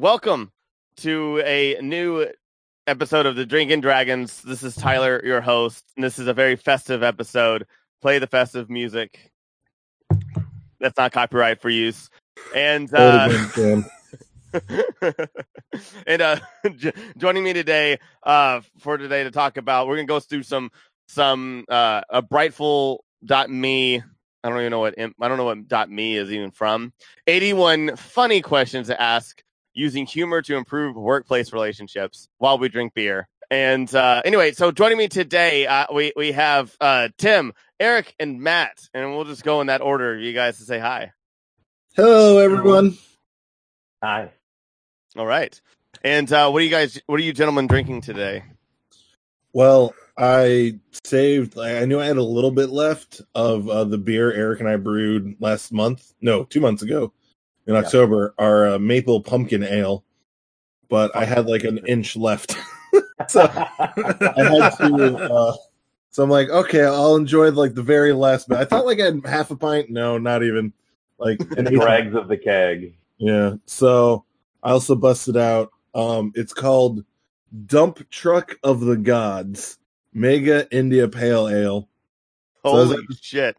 Welcome to a new episode of the Drink N Dragons. This is Tyler, your host, and this is a very festive episode. Play the festive music. That's not copyright for use. And joining me today to talk about, we're gonna go through a brightful.me. I don't know what .me is even from. 81 funny questions to ask using humor to improve workplace relationships while we drink beer. And anyway, so joining me today, we have Tim, Eric, and Matt, and we'll just go in that order. You guys to say hi. Hello, everyone. Hi. All right. And what are you gentlemen drinking today? Well, I knew I had a little bit left of the beer Eric and I brewed 2 months ago in October, our maple pumpkin ale, but I had like an inch left. So I had to, so I'm like, okay, I'll enjoy like the very last bit. I thought like I had half a pint. No, not even. Like in the rags of the keg. Yeah. So I also busted out, it's called Dump Truck of the Gods, Mega India Pale Ale. Holy shit.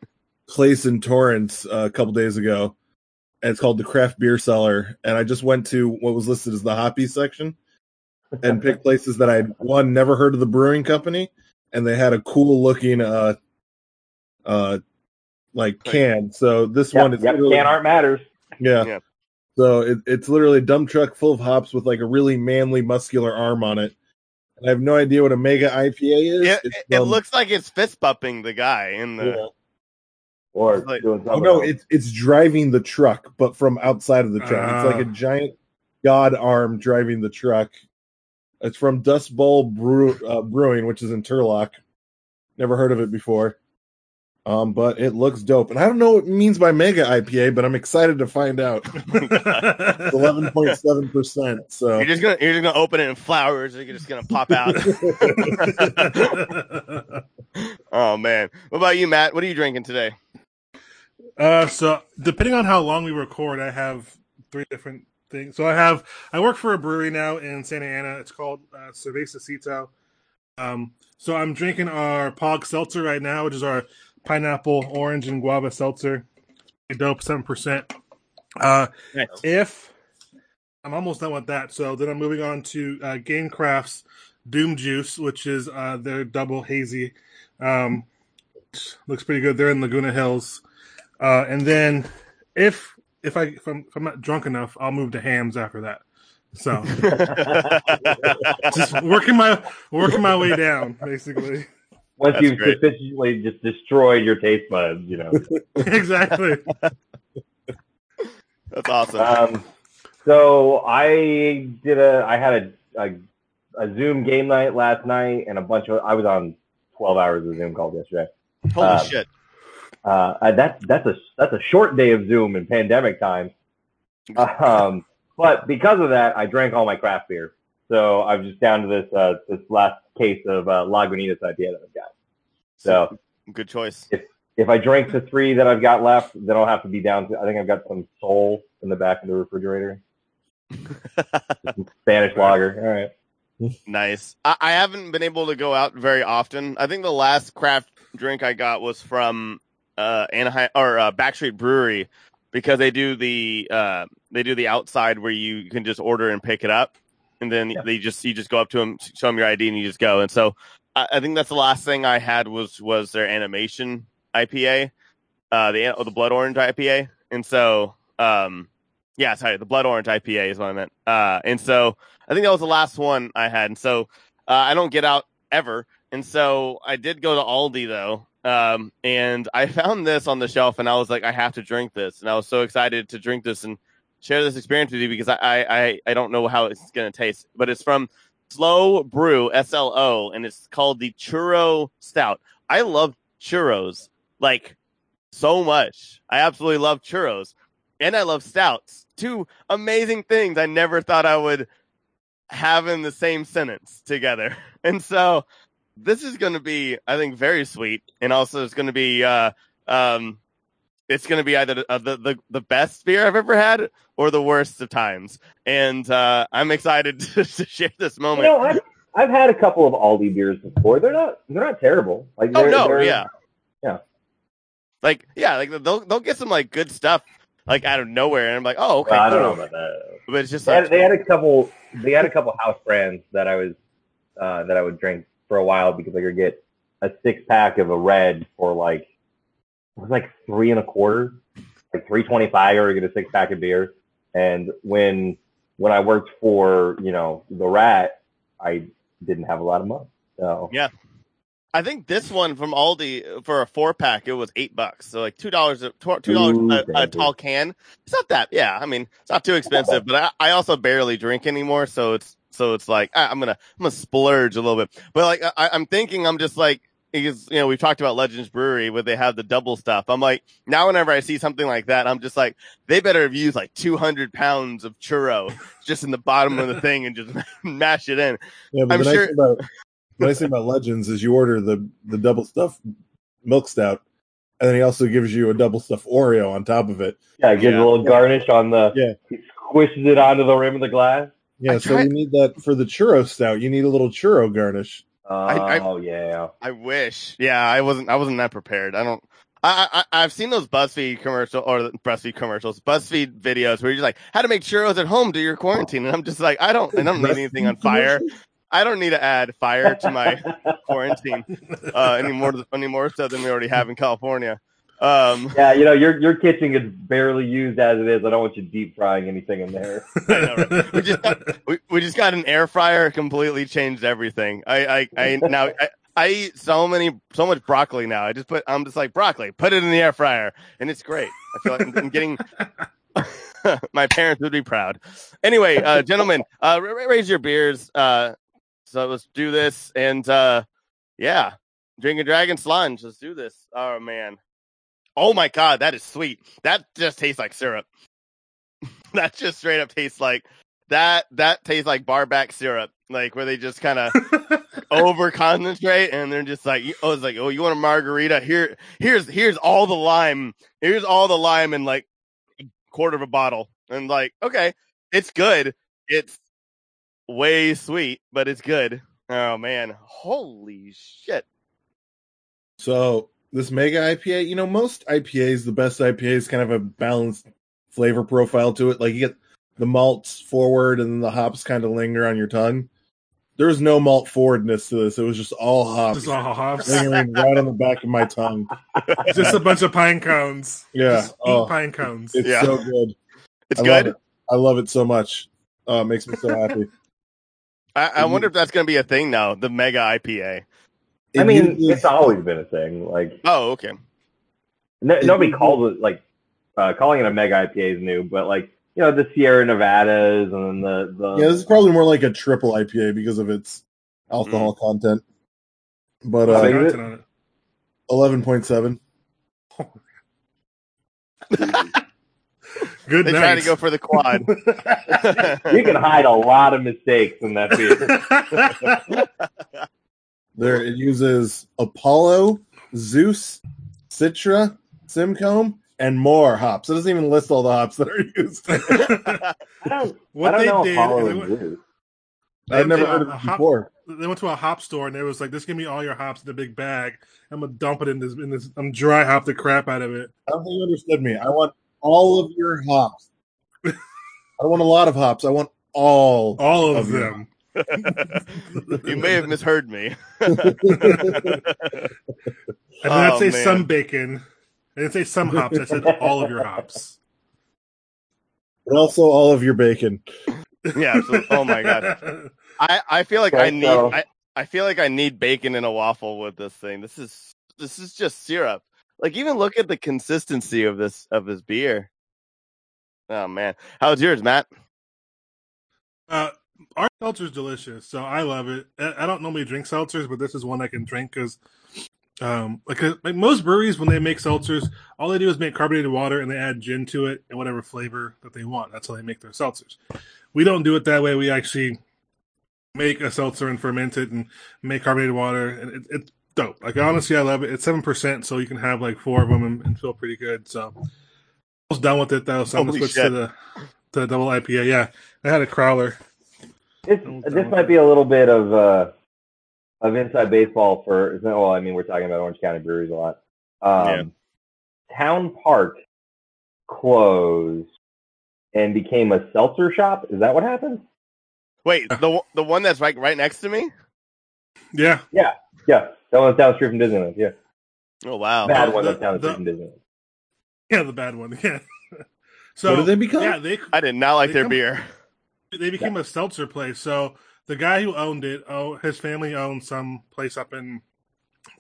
Place in Torrance a couple days ago. And it's called the Craft Beer Cellar. And I just went to what was listed as the hoppy section and picked places that I'd, one, never heard of the brewing company. And they had a cool looking, can. So this one is can art matters. Yeah. Yep. So it's literally a dump truck full of hops with like a really manly muscular arm on it. And I have no idea what a mega IPA is. It looks like it's fist bumping the guy in the or like, doing something. Oh no, it's driving the truck, but from outside of the truck. It's like a giant god arm driving the truck. It's from Dust Bowl Brewing, which is in Turlock. Never heard of it before. But it looks dope, and I don't know what it means by mega IPA, but I'm excited to find out. 11.7%. So you're just gonna open it in flowers, or you're just gonna pop out. Oh man, what about you, Matt? What are you drinking today? So depending on how long we record, I have three different things. So I work for a brewery now in Santa Ana. It's called Cerveza Cito. So I'm drinking our Pog Seltzer right now, which is our pineapple, orange, and guava seltzer. Dope, 7%. Nice. If I'm almost done with that, so then I'm moving on to Gamecraft's Doom Juice, which is their double hazy. Looks pretty good. They're in Laguna Hills, and then if I'm not drunk enough, I'll move to Hams after that. So just working my way down, basically. Once you've sufficiently just destroyed your taste buds, you know. Exactly. That's awesome. So I had a Zoom game night last night, and I was on 12 hours of Zoom calls yesterday. Holy shit! That's a short day of Zoom in pandemic times. But because of that, I drank all my craft beer. So I'm just down to this last case of Lagunitas IPA that I've got. So good choice. If I drink the three that I've got left, then I'll have to be down to. I think I've got some Sol in the back of the refrigerator. Spanish lager. All right. Nice. I haven't been able to go out very often. I think the last craft drink I got was from Anaheim or Backstreet Brewery, because they do the outside where you can just order and pick it up. And then you just go up to them, show them your ID, and you just go. And so I think that's the last thing I had was their animation IPA, the blood orange IPA. And so, the blood orange IPA is what I meant. And so I think that was the last one I had. And so I don't get out ever. And so I did go to Aldi though, and I found this on the shelf, and I was like, I have to drink this, and I was so excited to drink this and share this experience with you, because I don't know how it's going to taste, but it's from Slow Brew SLO, and it's called the Churro Stout. I love churros, like, so much. I absolutely love churros, and I love stouts. Two amazing things I never thought I would have in the same sentence together. And so this is going to be, I think, very sweet, and also it's going to be it's going to be either the best beer I've ever had or the worst of times. And I'm excited to share this moment. You know, I've had a couple of Aldi beers before. They're not terrible. Like, they'll get some like good stuff like out of nowhere, and I'm like, oh, okay. Well, I don't know about that. But it's just like, they had a couple house brands that I would drink for a while because I could get a 6-pack of a red for like. It was like $3.25, like $3.25, or get a 6-pack of beer. And when I worked for, you know, the Rat, I didn't have a lot of money. So yeah, I think this one from Aldi for a 4-pack, it was $8. So like $2 a tall can. It's not that. Yeah, I mean, it's not too expensive, but I also barely drink anymore. So it's like I'm gonna splurge a little bit. But like I'm thinking, I'm just like. Because, you know, we've talked about Legends Brewery where they have the double stuff. I'm like, now whenever I see something like that, I'm just like, they better have used like 200 pounds of churro just in the bottom of the thing and just mash it in. Yeah, but what I say about Legends is you order the double stuff milk stout, and then he also gives you a double stuff Oreo on top of it. Yeah, gives a little garnish on the. Yeah. He squishes it onto the rim of the glass. Yeah, so you need that for the churro stout. You need a little churro garnish. I wish. Yeah, I wasn't that prepared. I've seen those BuzzFeed commercials, BuzzFeed videos where you're just like, how to make churros at home during your quarantine. And I'm just like, I don't need anything on fire. I don't need to add fire to my quarantine any more so than we already have in California. Yeah, you know, your kitchen is barely used as it is. I don't want you deep frying anything in there. I know, right? We just got an air fryer, completely changed everything. I now eat so much broccoli now. I'm just like, broccoli, put it in the air fryer, and it's great. I feel like I'm getting. My parents would be proud. Anyway, gentlemen, raise your beers. So let's do this, and yeah, Drink N Dragons lunch. Let's do this. Oh man. Oh my God, that is sweet. That just tastes like syrup. That just straight up tastes like that. That tastes like barback syrup, like where they just kind of over concentrate and they're just like, oh, it's like, oh, you want a margarita? Here's all the lime. Here's all the lime in like a quarter of a bottle. And like, okay, it's good. It's way sweet, but it's good. Oh man, holy shit! So. This mega IPA, you know, most IPAs, the best IPAs kind of have a balanced flavor profile to it. Like you get the malts forward and the hops kind of linger on your tongue. There was no malt forwardness to this. It was just all hops. Just all hops. Lingering right on the back of my tongue. Just a bunch of pine cones. Yeah. Just eat pine cones. It's so good. It's good. I love it so much. It makes me so happy. I wonder if that's going to be a thing now, the mega IPA. I mean, it's always been a thing. Like, oh, okay. Nobody calls it like calling it a mega IPA is new, but like you know the Sierra Nevadas and the yeah, this is probably more like a triple IPA because of its alcohol content. But 11.7. Good. They try to go for the quad. You can hide a lot of mistakes in that beer. There, it uses Apollo, Zeus, Citra, Simcoe, and more hops. It doesn't even list all the hops that are used. I don't know Apollo and Zeus. I've never heard of it before. They went to a hop store and they was like, "This give me all your hops in a big bag. I'm gonna dump it in this. I'm dry hop the crap out of it." I don't think you understood me. I want all of your hops. I don't want a lot of hops. I want all of them. You may have misheard me. I did not say some bacon. I didn't say some hops. I said all of your hops. But also all of your bacon. Yeah, absolutely. Oh my God. I feel like I need bacon in a waffle with this thing. This is just syrup. Like even look at the consistency of this beer. Oh man. How's yours, Matt? Our seltzer is delicious, so I love it. I don't normally drink seltzers, but this is one I can drink because, like most breweries, when they make seltzers, all they do is make carbonated water and they add gin to it and whatever flavor that they want. That's how they make their seltzers. We don't do it that way. We actually make a seltzer and ferment it and make carbonated water, and it dope. Like, honestly, I love it. It's 7%, so you can have like four of them and feel pretty good. So I was done with it though, so I'm gonna switch to the double IPA. Yeah, I had a crowler. This might be a little bit of inside baseball for, well, I mean, we're talking about Orange County breweries a lot. Town Park closed and became a seltzer shop. Is that what happened? Wait, the one that's right next to me? Yeah. That one's down the street from Disneyland. Yeah. Oh wow. Bad one that's down the street from Disneyland. Yeah, the bad one. Yeah. So what did they become? Yeah, I did not like their beer. They became a seltzer place. So the guy who owned it, his family owned some place up in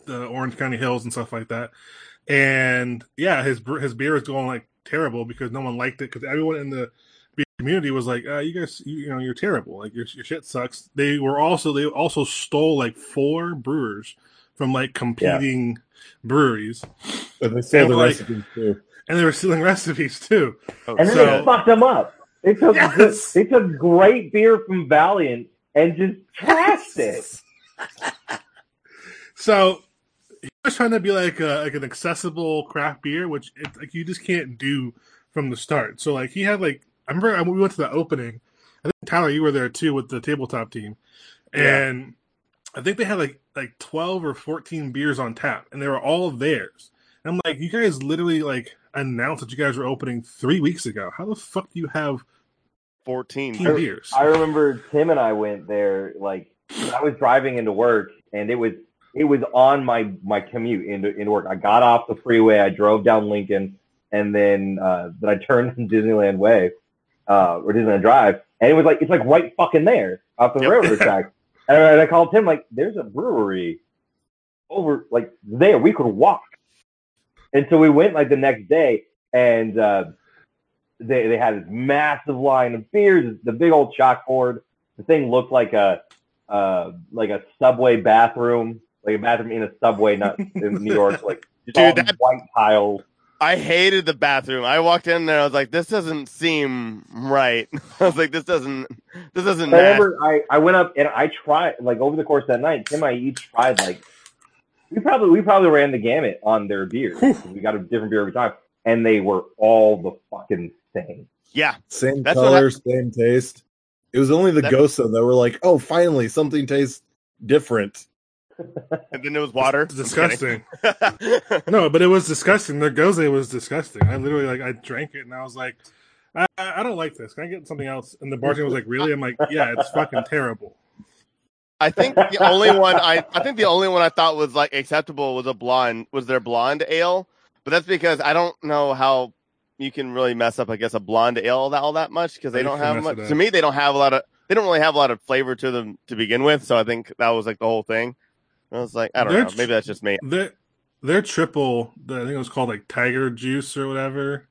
the Orange County Hills and stuff like that. And yeah, his beer is going like terrible because no one liked it because everyone in the beer community was like, "You guys, you're terrible. Like your shit sucks." They also stole like four brewers from like competing breweries. But they stole recipes too. And they were stealing recipes too. And then they fucked them up. They took they took great beer from Valiant and just trashed it. So he was trying to be like an accessible craft beer, which you just can't do from the start. So like he had like I remember when we went to the opening. I think Tyler, you were there too with the tabletop team, and I think they had like 12 or 14 beers on tap, and they were all theirs. And I'm like, you guys literally like announced that you guys were opening 3 weeks ago. How the fuck do you have 14 beers? I remember Tim and I went there. Like I was driving into work, and it was on my commute into work. I got off the freeway. I drove down Lincoln, and then I turned Disneyland Way or Disneyland Drive, and it's right fucking there off the railroad track. And I called Tim like, "There's a brewery over like there. We could walk." And so we went like the next day, and they had this massive line of beers, the big old chalkboard. The thing looked like a subway bathroom, like a bathroom in a subway, not in New York, like white tile. I hated the bathroom. I walked in there, I was like, "This doesn't seem right." I was like, "This doesn't." I went up and I tried like over the course of that night, Tim and I each tried like. We probably ran the gamut on their beers. We got a different beer every time, and they were all the fucking same. Yeah, same color, same taste. It was only the Gosa that were like, "Oh, finally, something tastes different." And then it was water. It's disgusting. No, but it was disgusting. Their Gosa was disgusting. I literally I drank it, and I was like, "I don't like this. Can I get something else?" And the bartender was like, "Really?" I'm like, "Yeah, it's fucking terrible." I think the only one I thought was like acceptable was their blonde ale, but that's because I don't know how you can really mess up, I guess, a blonde ale all that much because they don't have much. To me, they don't have a lot of flavor to them to begin with. So I think that was like the whole thing. I was like, I don't know, maybe that's just me. Their triple, I think it was called like Tiger Juice or whatever.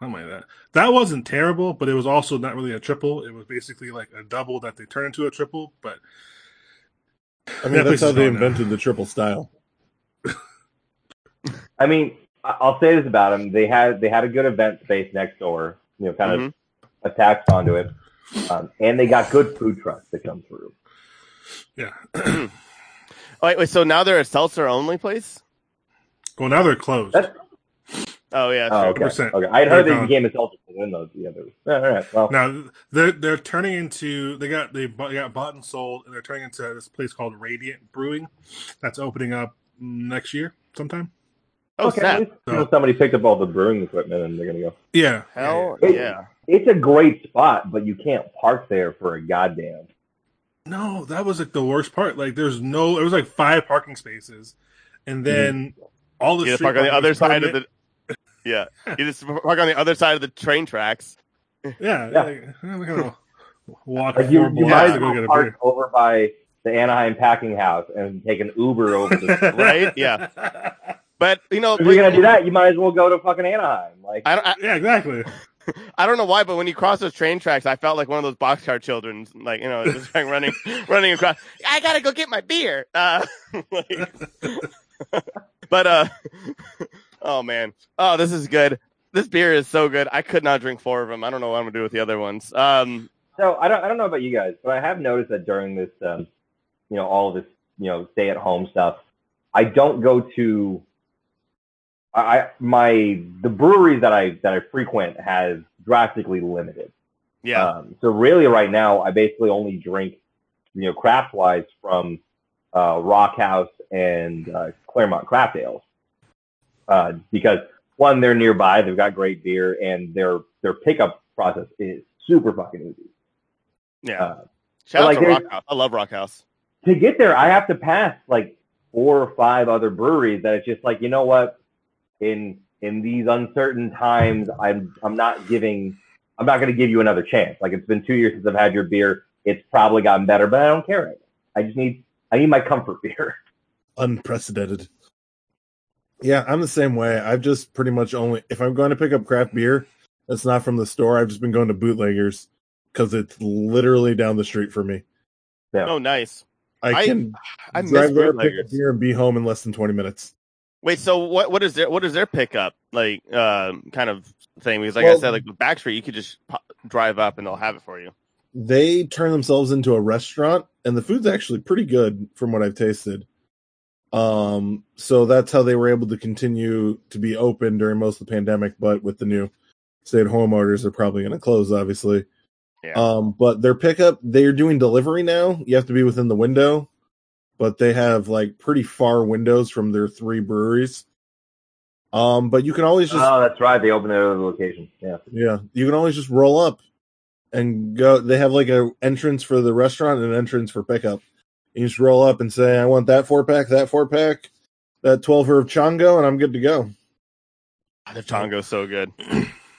Something like that. That wasn't terrible, but it was also not really a triple. It was basically like a double that they turned into a triple. But I mean, that's how they invented the triple style. I mean, I'll say this about them: they had a good event space next door, kind of attached onto it, and they got good food trucks that come through. Yeah. Wait. So now they're a seltzer only place. Well, now they're closed. Oh yeah, sure. Okay. I had heard they became a seltzer to win those the others. All right. Well, now they're turning into they got bought and sold, and they're turning into this place called Radiant Brewing that's opening up next year sometime. Okay. So, somebody picked up all the brewing equipment and they're gonna go. Yeah. Hell yeah. It's a great spot, but you can't park there for a goddamn. No, that was like the worst part. Like it was like 5 parking spaces, and then all the street park on the other side of the. Yeah, you just park on the other side of the train tracks. Yeah. We're gonna walk 4 blocks. Might as well get a park over by the Anaheim Packing House and take an Uber over the right. Yeah, but if you're gonna do that, you might as well go to fucking Anaheim. Like, exactly. I don't know why, but when you cross those train tracks, I felt like one of those boxcar children, like just running across. I gotta go get my beer. Oh, man. Oh, this is good. This beer is so good. I could not drink 4 of them. I don't know what I'm going to do with the other ones. So I don't know about you guys, but I have noticed that during this, all this stay at home stuff. I don't go to the breweries that I frequent has drastically limited. Yeah. So really right now I basically only drink, craft wise from Rock House and Claremont Craft Ales. Because one, they're nearby, they've got great beer, and their pickup process is super fucking easy. Yeah. Shout out to Rock House. I love Rock House. To get there, I have to pass like 4 or 5 other breweries that it's just like, you know what? In these uncertain times, I'm not going to give you another chance. Like, it's been 2 years since I've had your beer. It's probably gotten better, but I don't care. I just need my comfort beer. Unprecedented. Yeah, I'm the same way. I've just pretty much only, if I'm going to pick up craft beer, that's not from the store. I've just been going to Bootleggers because it's literally down the street for me. Yeah. Oh, nice. I can drive there, pick up beer, and be home in less than 20 minutes. Wait, so what is their pickup like kind of thing? Because I said, like the Backstreet, you could just drive up and they'll have it for you. They turn themselves into a restaurant, and the food's actually pretty good from what I've tasted. So that's how they were able to continue to be open during most of the pandemic. But with the new stay-at-home orders, they're probably going to close, obviously. Yeah. But their pickup, they're doing delivery now. You have to be within the window, but they have like pretty far windows from their 3 breweries. But you can always just that's right. They open their other location. Yeah. Yeah. You can always just roll up and go. They have like an entrance for the restaurant and an entrance for pickup. You just roll up and say, I want that 4-pack, that 4-pack, that 12-herb Chongo, and I'm good to go. The Chongo's so good.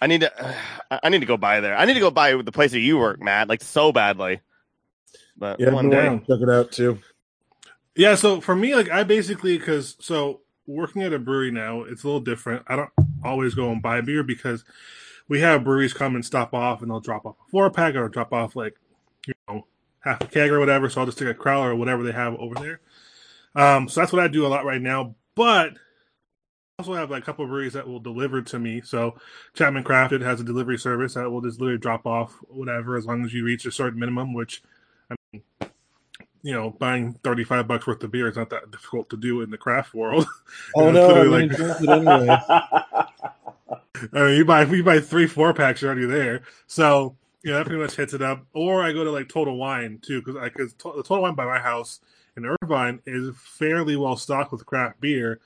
I need to go by there. I need to go by the place that you work, Matt, like so badly. But yeah, one day. Check it out too. Yeah, so for me, like I basically, because working at a brewery now, it's a little different. I don't always go and buy beer because we have breweries come and stop off, and they'll drop off a 4-pack or drop off like, half a keg or whatever, so I'll just take a crowler or whatever they have over there. So that's what I do a lot right now. But I also have like a couple of breweries that will deliver to me. So Chapman Crafted has a delivery service that will just literally drop off whatever as long as you reach a certain minimum, which, I mean, buying $35 worth of beer is not that difficult to do in the craft world. Oh, no, I mean, it anyway. I mean, you buy 3 4-packs, you're already there. So... yeah, that pretty much hits it up. Or I go to like Total Wine too, because the Total Wine by my house in Irvine is fairly well stocked with craft beer.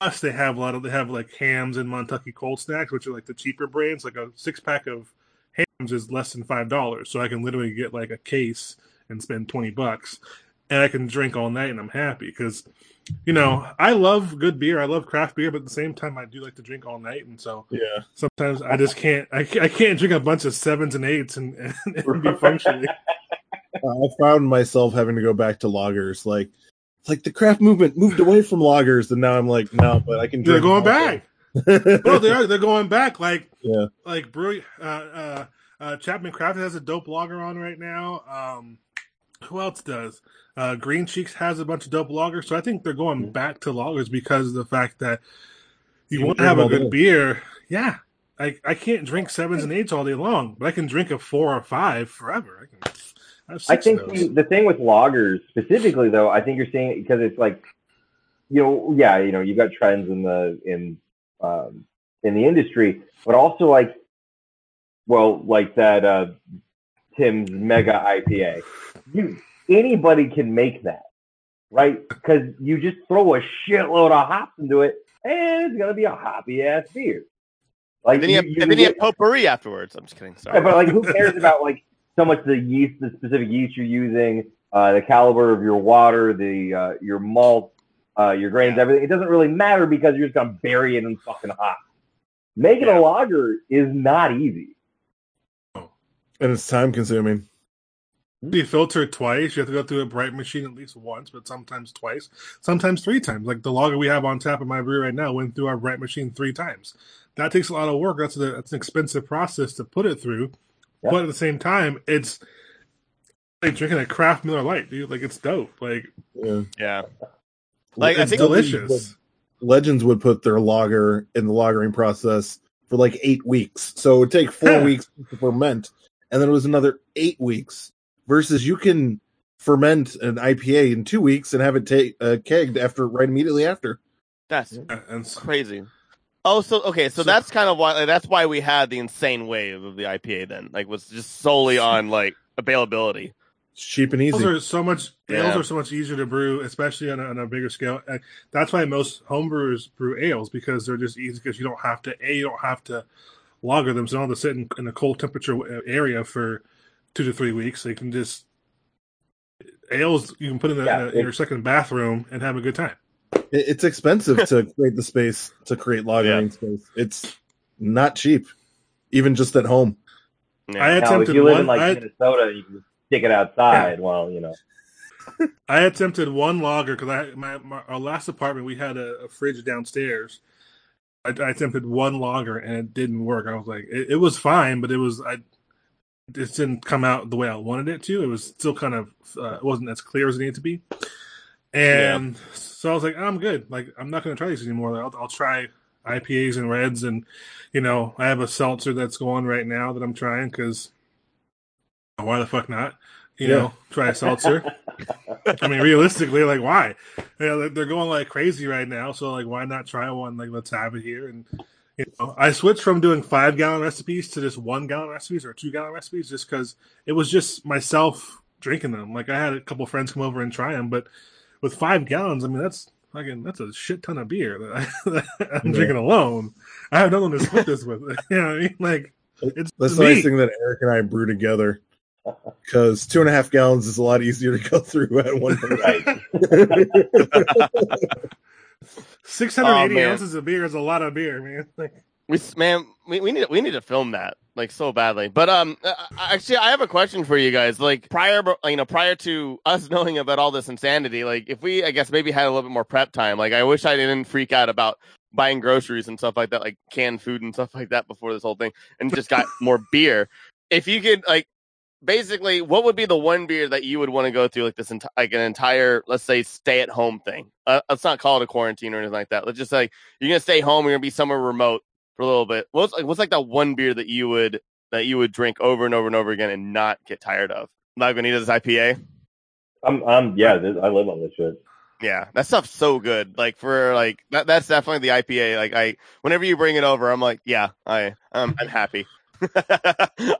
Plus, they have like hams and Montucky cold snacks, which are like the cheaper brands. Like a 6-pack of hams is less than $5, so I can literally get like a case and spend $20, and I can drink all night, and I'm happy because I love good beer. I love craft beer, but at the same time, I do like to drink all night, and so yeah. Sometimes I just can't. I can't drink a bunch of 7s and 8s and be functioning. I found myself having to go back to lagers. Like, it's like the craft movement moved away from lagers, and now I'm like, no, but I can. They're going back. No, they are. They're going back. Like, yeah. Like brewery. Chapman Craft has a dope lager on right now. Who else does? Green Cheeks has a bunch of dope lagers, so I think they're going back to lagers because of the fact that you want to have a good beer. Yeah, I can't drink 7s and 8s all day long, but I can drink a 4 or 5 forever. I have 6 of those. The thing with lagers specifically, though, I think you're seeing because it's like, you've got trends in the industry, but also like, that Tim's Mega IPA. Anybody can make that, right? Because you just throw a shitload of hops into it, and it's gonna be a hoppy ass beer. Like, and then you have potpourri afterwards. I'm just kidding. Sorry, but like, who cares about like so much the yeast, the specific yeast you're using, the caliber of your water, the your malt, your grains, everything? It doesn't really matter because you're just gonna bury it in fucking hops. Making a lager is not easy, and it's time consuming. You filter twice. You have to go through a bright machine at least once, but sometimes twice, sometimes 3 times. Like the lager we have on tap at my brewery right now went through our bright machine 3 times. That takes a lot of work. That's an expensive process to put it through, but at the same time, it's like drinking a craft Miller Lite, dude. Like it's dope. Like yeah, like it's I think delicious. Legends would put their lager in the lagering process for like 8 weeks, so it would take 4 weeks to ferment, and then it was another 8 weeks. Versus you can ferment an IPA in 2 weeks and have it kegged after right immediately after. That's crazy. Oh, so that's kind of why we had the insane wave of the IPA then. Like, was just solely on like availability. It's cheap and easy. Ales are so much easier to brew, especially on a bigger scale. And that's why most homebrewers brew ales, because they're just easy, because you don't have to lager them, so they don't have to sit in a cold temperature area for 2 to 3 weeks. They can just ales you can put in your second bathroom and have a good time. It's expensive to create the space, to create lagering space. It's not cheap, even just at home. Yeah. If you live in Minnesota, you can just stick it outside. Yeah. Well, you know. I attempted one lager because our last apartment, we had a fridge downstairs. I attempted one lager and it didn't work. I was like, it was fine, but it didn't come out the way I wanted it to. It was still kind of it wasn't as clear as it needed to be. And so I was like, I'm good. Like, I'm not going to try these anymore. I'll try IPAs and reds, and I have a seltzer that's going right now that I'm trying because why the fuck not? Try a seltzer. I mean, realistically, like, why? They're going like crazy right now, so like, why not try one? Like, let's have it here. And I switched from doing 5 gallon recipes to just 1 gallon recipes or 2 gallon recipes, just because it was just myself drinking them. Like, I had a couple friends come over and try them, but with 5 gallons, I mean, that's a shit ton of beer that I'm drinking alone. I have no one to split this with. You know what I mean? Like, that's the nice thing that Eric and I brew together, because 2.5 gallons is a lot easier to go through at one time. 680 ounces of beer is a lot of beer, man. Like, we need to film that like so badly. But actually, I have a question for you guys. Like, prior to us knowing about all this insanity, like, if we, I guess, maybe had a little bit more prep time. Like, I wish I didn't freak out about buying groceries and stuff like that, like canned food and stuff like that before this whole thing, and just got more beer. If you could, like, basically, what would be the one beer that you would want to go through like this, like an entire, let's say, stay-at-home thing? Let's not call it a quarantine or anything like that. Let's just say you're gonna stay home. You're gonna be somewhere remote for a little bit. What's that one beer that you would drink over and over and over again and not get tired of? Lagunitas IPA. I live on this shit. Yeah, that stuff's so good. Like, for like that's definitely the IPA. Like, whenever you bring it over, I'm like, yeah, I'm happy.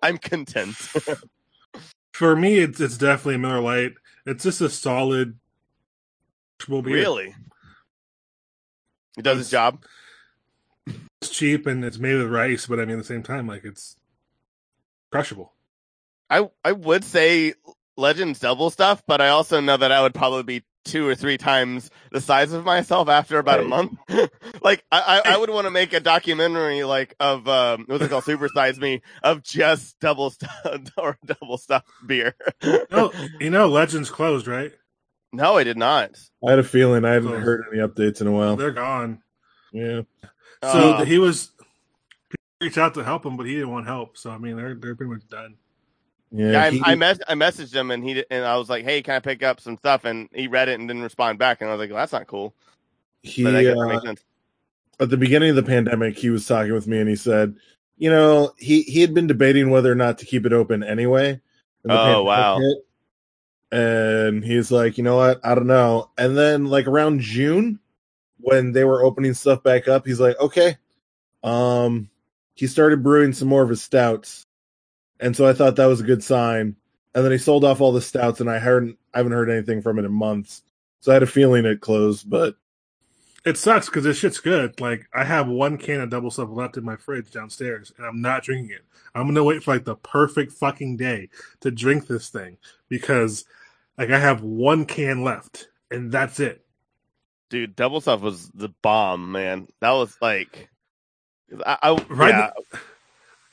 I'm content. For me, it's definitely Miller Lite. It's just a solid beer. Really? It does its job. It's cheap and it's made with rice, but I mean, at the same time, like, it's crushable. I would say Legends double stuff, but I also know that I would probably be 2 or 3 times the size of myself after about a month. Like, I would want to make a documentary, like, of what's it called, Super Size Me, of just double stuff or double stuff beer. Legends closed, right? No, I did not. I had a feeling. I haven't heard any updates in a while. They're gone. Yeah. So he reached out to help him, but he didn't want help. So I mean, they're pretty much done. Yeah, I messaged him and I was like, "Hey, can I pick up some stuff?" And he read it and didn't respond back. And I was like, well, "That's not cool." At the beginning of the pandemic, he was talking with me and he said, he had been debating whether or not to keep it open anyway. Oh wow! Hit, and he's like, "You know what? I don't know." And then like around June, when they were opening stuff back up, he's like, okay. He started brewing some more of his stouts. And so I thought that was a good sign. And then he sold off all the stouts, and I haven't heard anything from it in months. So I had a feeling it closed, but it sucks because this shit's good. Like, I have one can of double stuff left in my fridge downstairs, and I'm not drinking it. I'm going to wait for like the perfect fucking day to drink this thing because like I have one can left, and that's it. Dude, double stuff was the bomb, man. That was like,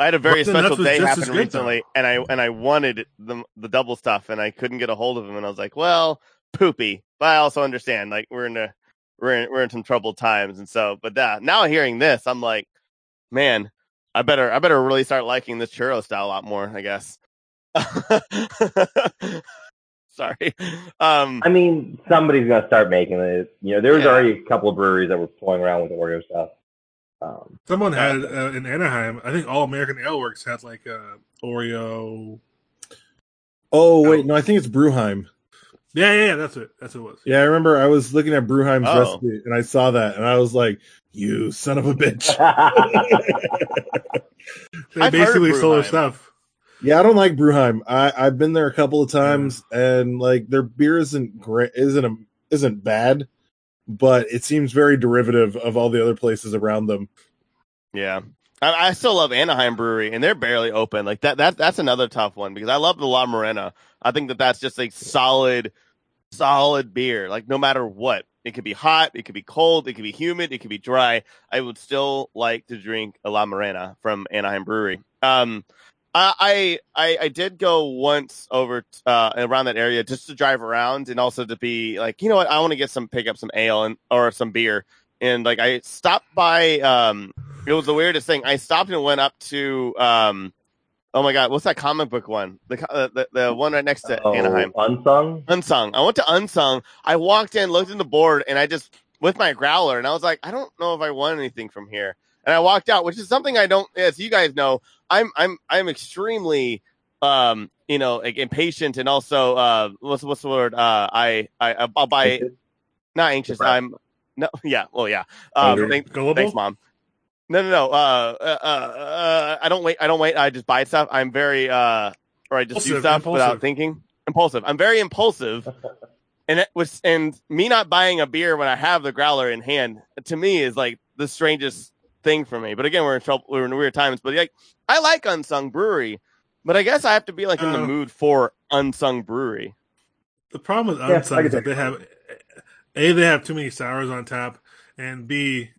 I had a very special day happen recently, though. and I wanted the double stuff, and I couldn't get a hold of him, and I was like, well, poopy, but I also understand, like, we're in some troubled times, and so, but now hearing this, I'm like, man, I better really start liking this churro style a lot more, I guess. Sorry. I mean, somebody's going to start making it. There was already a couple of breweries that were playing around with Oreo stuff. Someone had in Anaheim, I think All-American Aleworks had like Oreo. Oh, wait. No, I think it's Bruheim. Yeah, that's what it was. Yeah, I remember I was looking at Bruheim's recipe, and I saw that, and I was like, you son of a bitch. They basically sold their stuff. Yeah, I don't like Bruheim. I've been there a couple of times, and like their beer isn't great, isn't bad, but it seems very derivative of all the other places around them. Yeah. I still love Anaheim Brewery, and they're barely open. Like that's another tough one because I love the La Morena. I think that's just a solid beer. Like no matter what, it could be hot, it could be cold, it could be humid, it could be dry. I would still like to drink a La Morena from Anaheim Brewery. I did go once over around that area just to drive around and also to be like, you know what, I want to pick up some ale or some beer. And like I stopped by. It was the weirdest thing. I stopped and went up to, oh my God, what's that comic book one? The one right next to Anaheim. Unsung. I went to Unsung. I walked in, looked in the board, and I just, with my growler, and I was like, I don't know if I want anything from here. And I walked out, which is something I don't, as you guys know, I'm extremely, like impatient and also, what's the word? I'll buy, not anxious. I'm, no, yeah, well, yeah. Thanks, Mom. No. I don't wait. I just buy stuff. I'm very, or I just do stuff without thinking. Impulsive. I'm very impulsive. And me not buying a beer when I have the growler in hand, to me, is like the strangest thing for me. But again, we're in trouble. We're in weird times. But like, I like Unsung Brewery, but I guess I have to be like in the mood for Unsung Brewery. The problem with Unsung is that they have too many sours on tap, and B,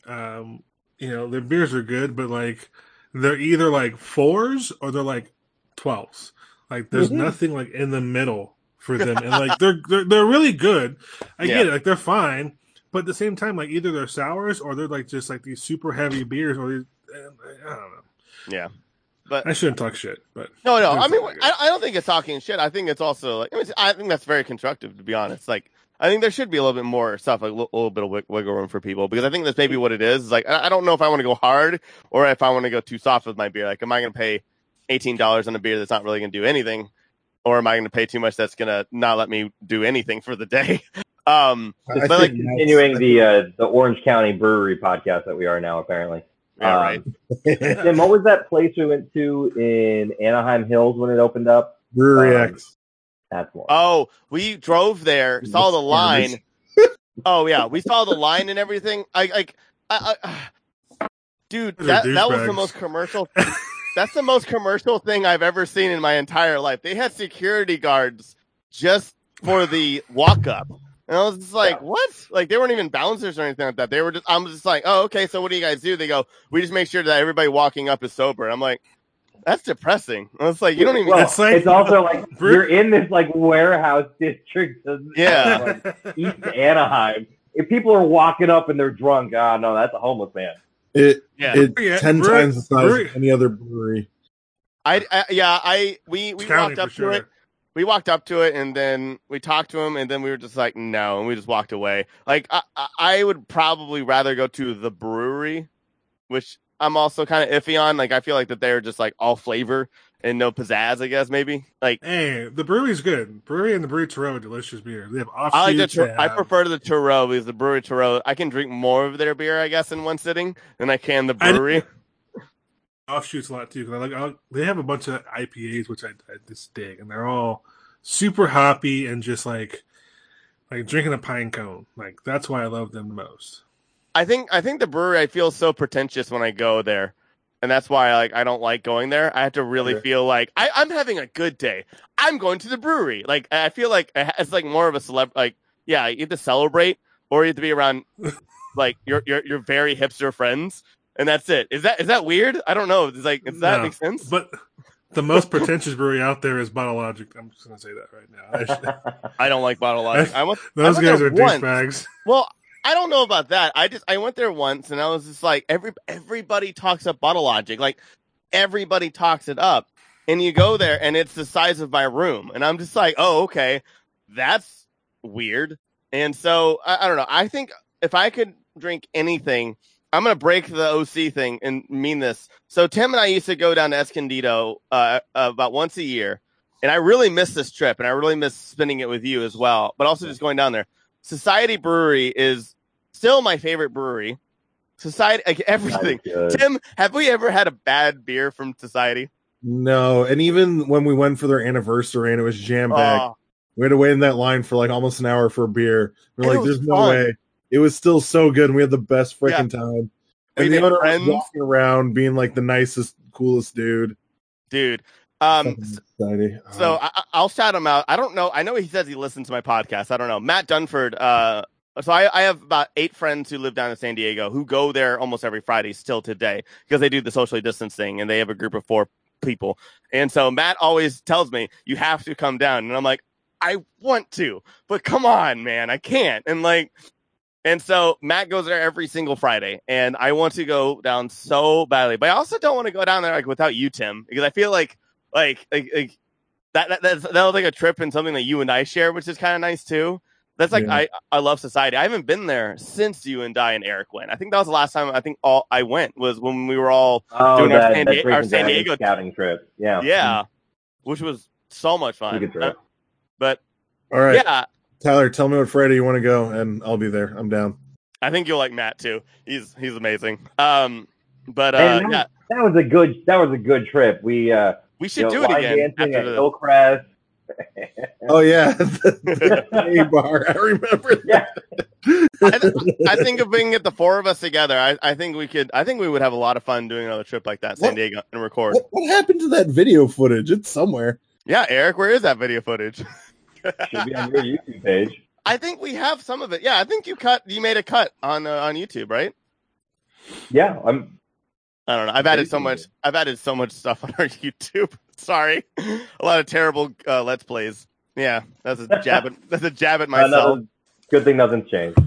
you know, their beers are good, but like they're either like 4s or they're like 12s. Like there's nothing like in the middle for them, and like they're really good. I get it, like they're fine, but at the same time, like either they're sours or they're like just like these super heavy beers, or these, I don't know. Yeah, but I shouldn't talk shit. But no, I mean, I don't think it's talking shit. I think it's also like I think that's very constructive, to be honest. Like, I think there should be a little bit more stuff, like a little bit of wiggle room for people, because I think that's maybe what it is. Like, I don't know if I want to go hard or if I want to go too soft with my beer. Like, am I going to pay $18 on a beer that's not really going to do anything, or am I going to pay too much that's going to not let me do anything for the day? But continuing the Orange County Brewery podcast that we are now, apparently. Yeah, right. Tim, what was that place we went to in Anaheim Hills when it opened up? Brewery X. That's one. Oh, we drove there, saw the line. Oh yeah, we saw the line and everything. Dude, that was the most commercial. That's the most commercial thing I've ever seen in my entire life. They had security guards just for the walk up, and I was just like, "What?" Like they weren't even bouncers or anything like that. They were just. I'm just like, "Oh, okay. So what do you guys do?" They go, "We just make sure that everybody walking up is sober." And I'm like, that's depressing. It's like you don't even. It's also like you're in this like warehouse district of like, East Anaheim. If people are walking up and they're drunk, no, that's a homeless man. It's 10 times the size of any other brewery. We walked up to it. We walked up to it, and then we talked to him, and then we were just like, no, and we just walked away. Like I would probably rather go to the brewery, which I'm also kind of iffy on. Like, I feel like that they're just like all flavor and no pizzazz, I guess, maybe. Like, hey, the brewery's good. Brewery and the Brewery Tarot, delicious beer. They have Offshoots. I prefer the Tarot because the Brewery Tarot, I can drink more of their beer, I guess, in one sitting than I can the brewery. Offshoots a lot too, because they have a bunch of IPAs, which I just dig, and they're all super hoppy and just like drinking a pine cone. Like, that's why I love them the most. I think the brewery, I feel so pretentious when I go there, and that's why I don't like going there. I have to really feel like I'm having a good day. I'm going to the brewery. Like I feel like it's like more of a celeb. Like you have to celebrate, or you have to be around like your very hipster friends, and that's it. Is that weird? I don't know. It's like does that make sense? But the most pretentious brewery out there is Bottle Logic. I'm just gonna say that right now. I don't like Bottle Logic. Those guys are douchebags. Well, I don't know about that. I went there once, and I was just like, everybody talks up Bottle Logic. Like, everybody talks it up. And you go there, and it's the size of my room. And I'm just like, oh, okay, that's weird. And so, I don't know. I think if I could drink anything, I'm going to break the OC thing and mean this. So Tim and I used to go down to Escondido about once a year. And I really miss this trip, and I really miss spending it with you as well, but also just going down there. Society Brewery is still my favorite brewery. Society, like everything. Tim, have we ever had a bad beer from Society? No, and even when we went for their anniversary and it was jam-packed, we had to wait in that line for like almost an hour for a beer. We were like, there's no way. It was still so good, and we had the best freaking time. And the owner was walking around being like the nicest, coolest dude. So I'll shout him out. I don't know. I know he says he listens to my podcast. I don't know. Matt Dunford. So I have about 8 friends who live down in San Diego who go there almost every Friday still today because they do the socially distancing, and they have a group of 4 people. And so Matt always tells me, you have to come down. And I'm like, I want to, but come on, man, I can't. And so Matt goes there every single Friday, and I want to go down so badly, but I also don't want to go down there like without you, Tim, because I feel like that'll take a trip and something that you and I share, which is kind of nice too. That's like, I love Society. I haven't been there since you and I and Eric went. I think that was the last time I went was when we were all doing our San Diego scouting trip. Yeah. Which was so much fun. But all right. Yeah. Tyler, tell me what Friday you want to go, and I'll be there. I'm down. I think you'll like Matt too. He's amazing. That was a good trip. We should do it again. After Hillcrest. Oh yeah, the bar. I remember. I think if we can get the 4 of us together, I think we could. I think we would have a lot of fun doing another trip like that, San Diego, and record. What happened to that video footage? It's somewhere. Yeah, Eric, where is that video footage? Should be on your YouTube page. I think we have some of it. Yeah, I think you made a cut on YouTube, right? Yeah, I don't know. I've added so much stuff on our YouTube. Sorry, a lot of terrible Let's Plays. Yeah, that's a jab. That's a jab at myself. Good thing nothing's changed.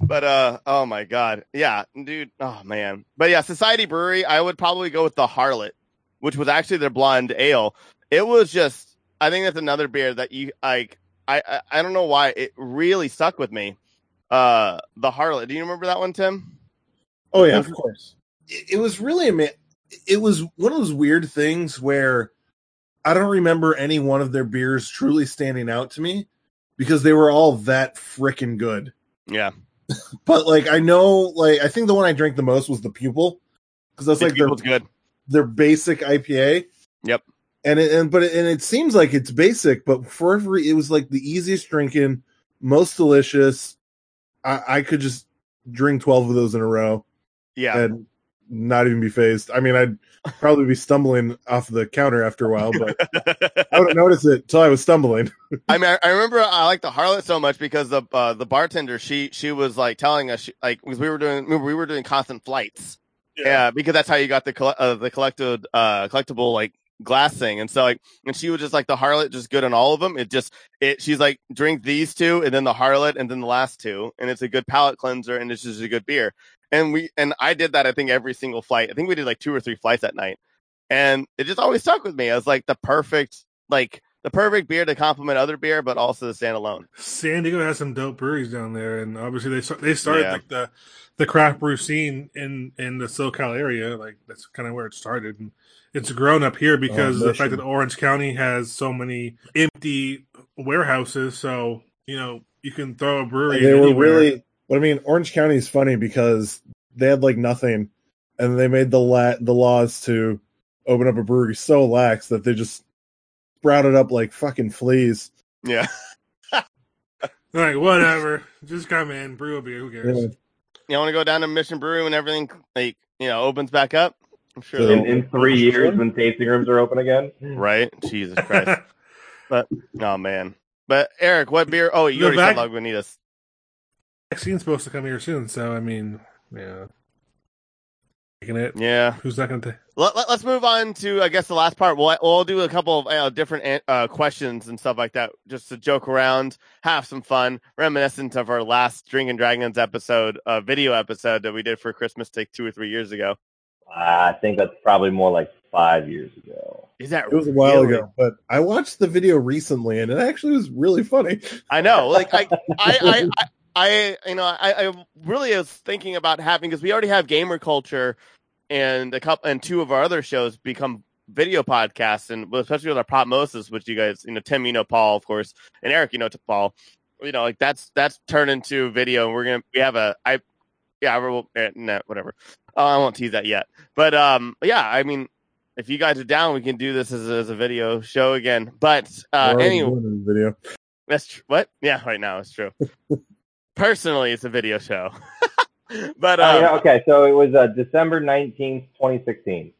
But oh my god, yeah, dude, oh man, but yeah, Society Brewery. I would probably go with the Harlot, which was actually their blonde ale. It was just, I think that's another beer that you like. I don't know why it really stuck with me. The Harlot. Do you remember that one, Tim? Oh yeah, of course. It was really amazing. It was one of those weird things where I don't remember any one of their beers truly standing out to me because they were all that freaking good. Yeah. But like, I know, like, I think the one I drank the most was the Pupil because that's like Pupil's good. Their basic IPA. Yep. And it seems like it's basic, but it was like the easiest drinking, most delicious. I could just drink 12 of those in a row. Yeah. And not even be phased. I mean, I'd probably be stumbling off the counter after a while, but I wouldn't notice it until I was stumbling. I mean, I remember I liked the Harlot so much because the bartender, she was like telling us, because we were doing constant flights. Yeah, because that's how you got the collectible like glass thing, and so like, and she was just like the Harlot, just good on all of them. She's like, drink these 2, and then the Harlot, and then the last 2, and it's a good palate cleanser, and it's just a good beer. And I did that. I think every single flight. I think we did like 2 or 3 flights that night, and it just always stuck with me. I was like the perfect beer to complement other beer, but also to stand alone. San Diego has some dope breweries down there, and obviously they started like the craft brew scene in the SoCal area. Like that's kind of where it started, and it's grown up here because of the fact that Orange County has so many empty warehouses. So you know you can throw a brewery. They were really. What I mean, Orange County is funny because they had like nothing, and they made the laws to open up a brewery so lax that they just sprouted up like fucking fleas. Yeah. Like, whatever. Just come in, brew a beer. Who cares? Yeah. You want to go down to Mission Brew and everything, like, you know, opens back up? I'm sure. So, in 3 years when tasting rooms are open again? Right? Jesus Christ. But, oh, man. But, Eric, what beer? Oh, you already said Lagunitas. Vaccine's supposed to come here soon, so, I mean, yeah. Taking it. Yeah. Who's not going to take? Let's move on to, I guess, the last part. We'll do a couple of different questions and stuff like that, just to joke around, have some fun, reminiscent of our last Drink and Dragons episode, video episode that we did for Christmas, like 2 or 3 years ago. I think that's probably more like 5 years ago. Is that? It was a while ago, but I watched the video recently, and it actually was really funny. I know, like I really was thinking about having, because we already have gamer culture and a couple and two of our other shows become video podcasts, and especially with our Popmosis, which you guys, you know, Tim, you know, Paul, of course, and Eric, you know, to Paul, you know, like that's turned into video, and I won't tease that yet, but yeah, I mean, if you guys are down, we can do this as a video show again, but anyway, video. That's what? Yeah, right now it's true. Personally, it's a video show. But yeah, okay, so it was December 19th, 2016.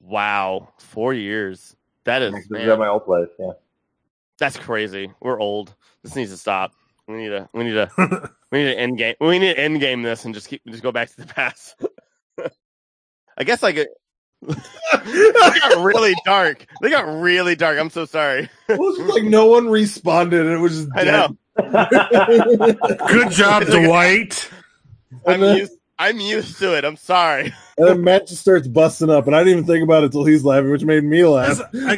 Wow, 4 years. That is at my old place. Yeah, that's crazy. We're old. This needs to stop. We need to end game. We need to end game this and just go back to the past. I guess I could. They got really dark. I'm so sorry. It was like no one responded. It was just dead. I know. Good job, Dwight. I'm used to it. I'm sorry. And then Matt just starts busting up, and I didn't even think about it until he's laughing, which made me laugh. He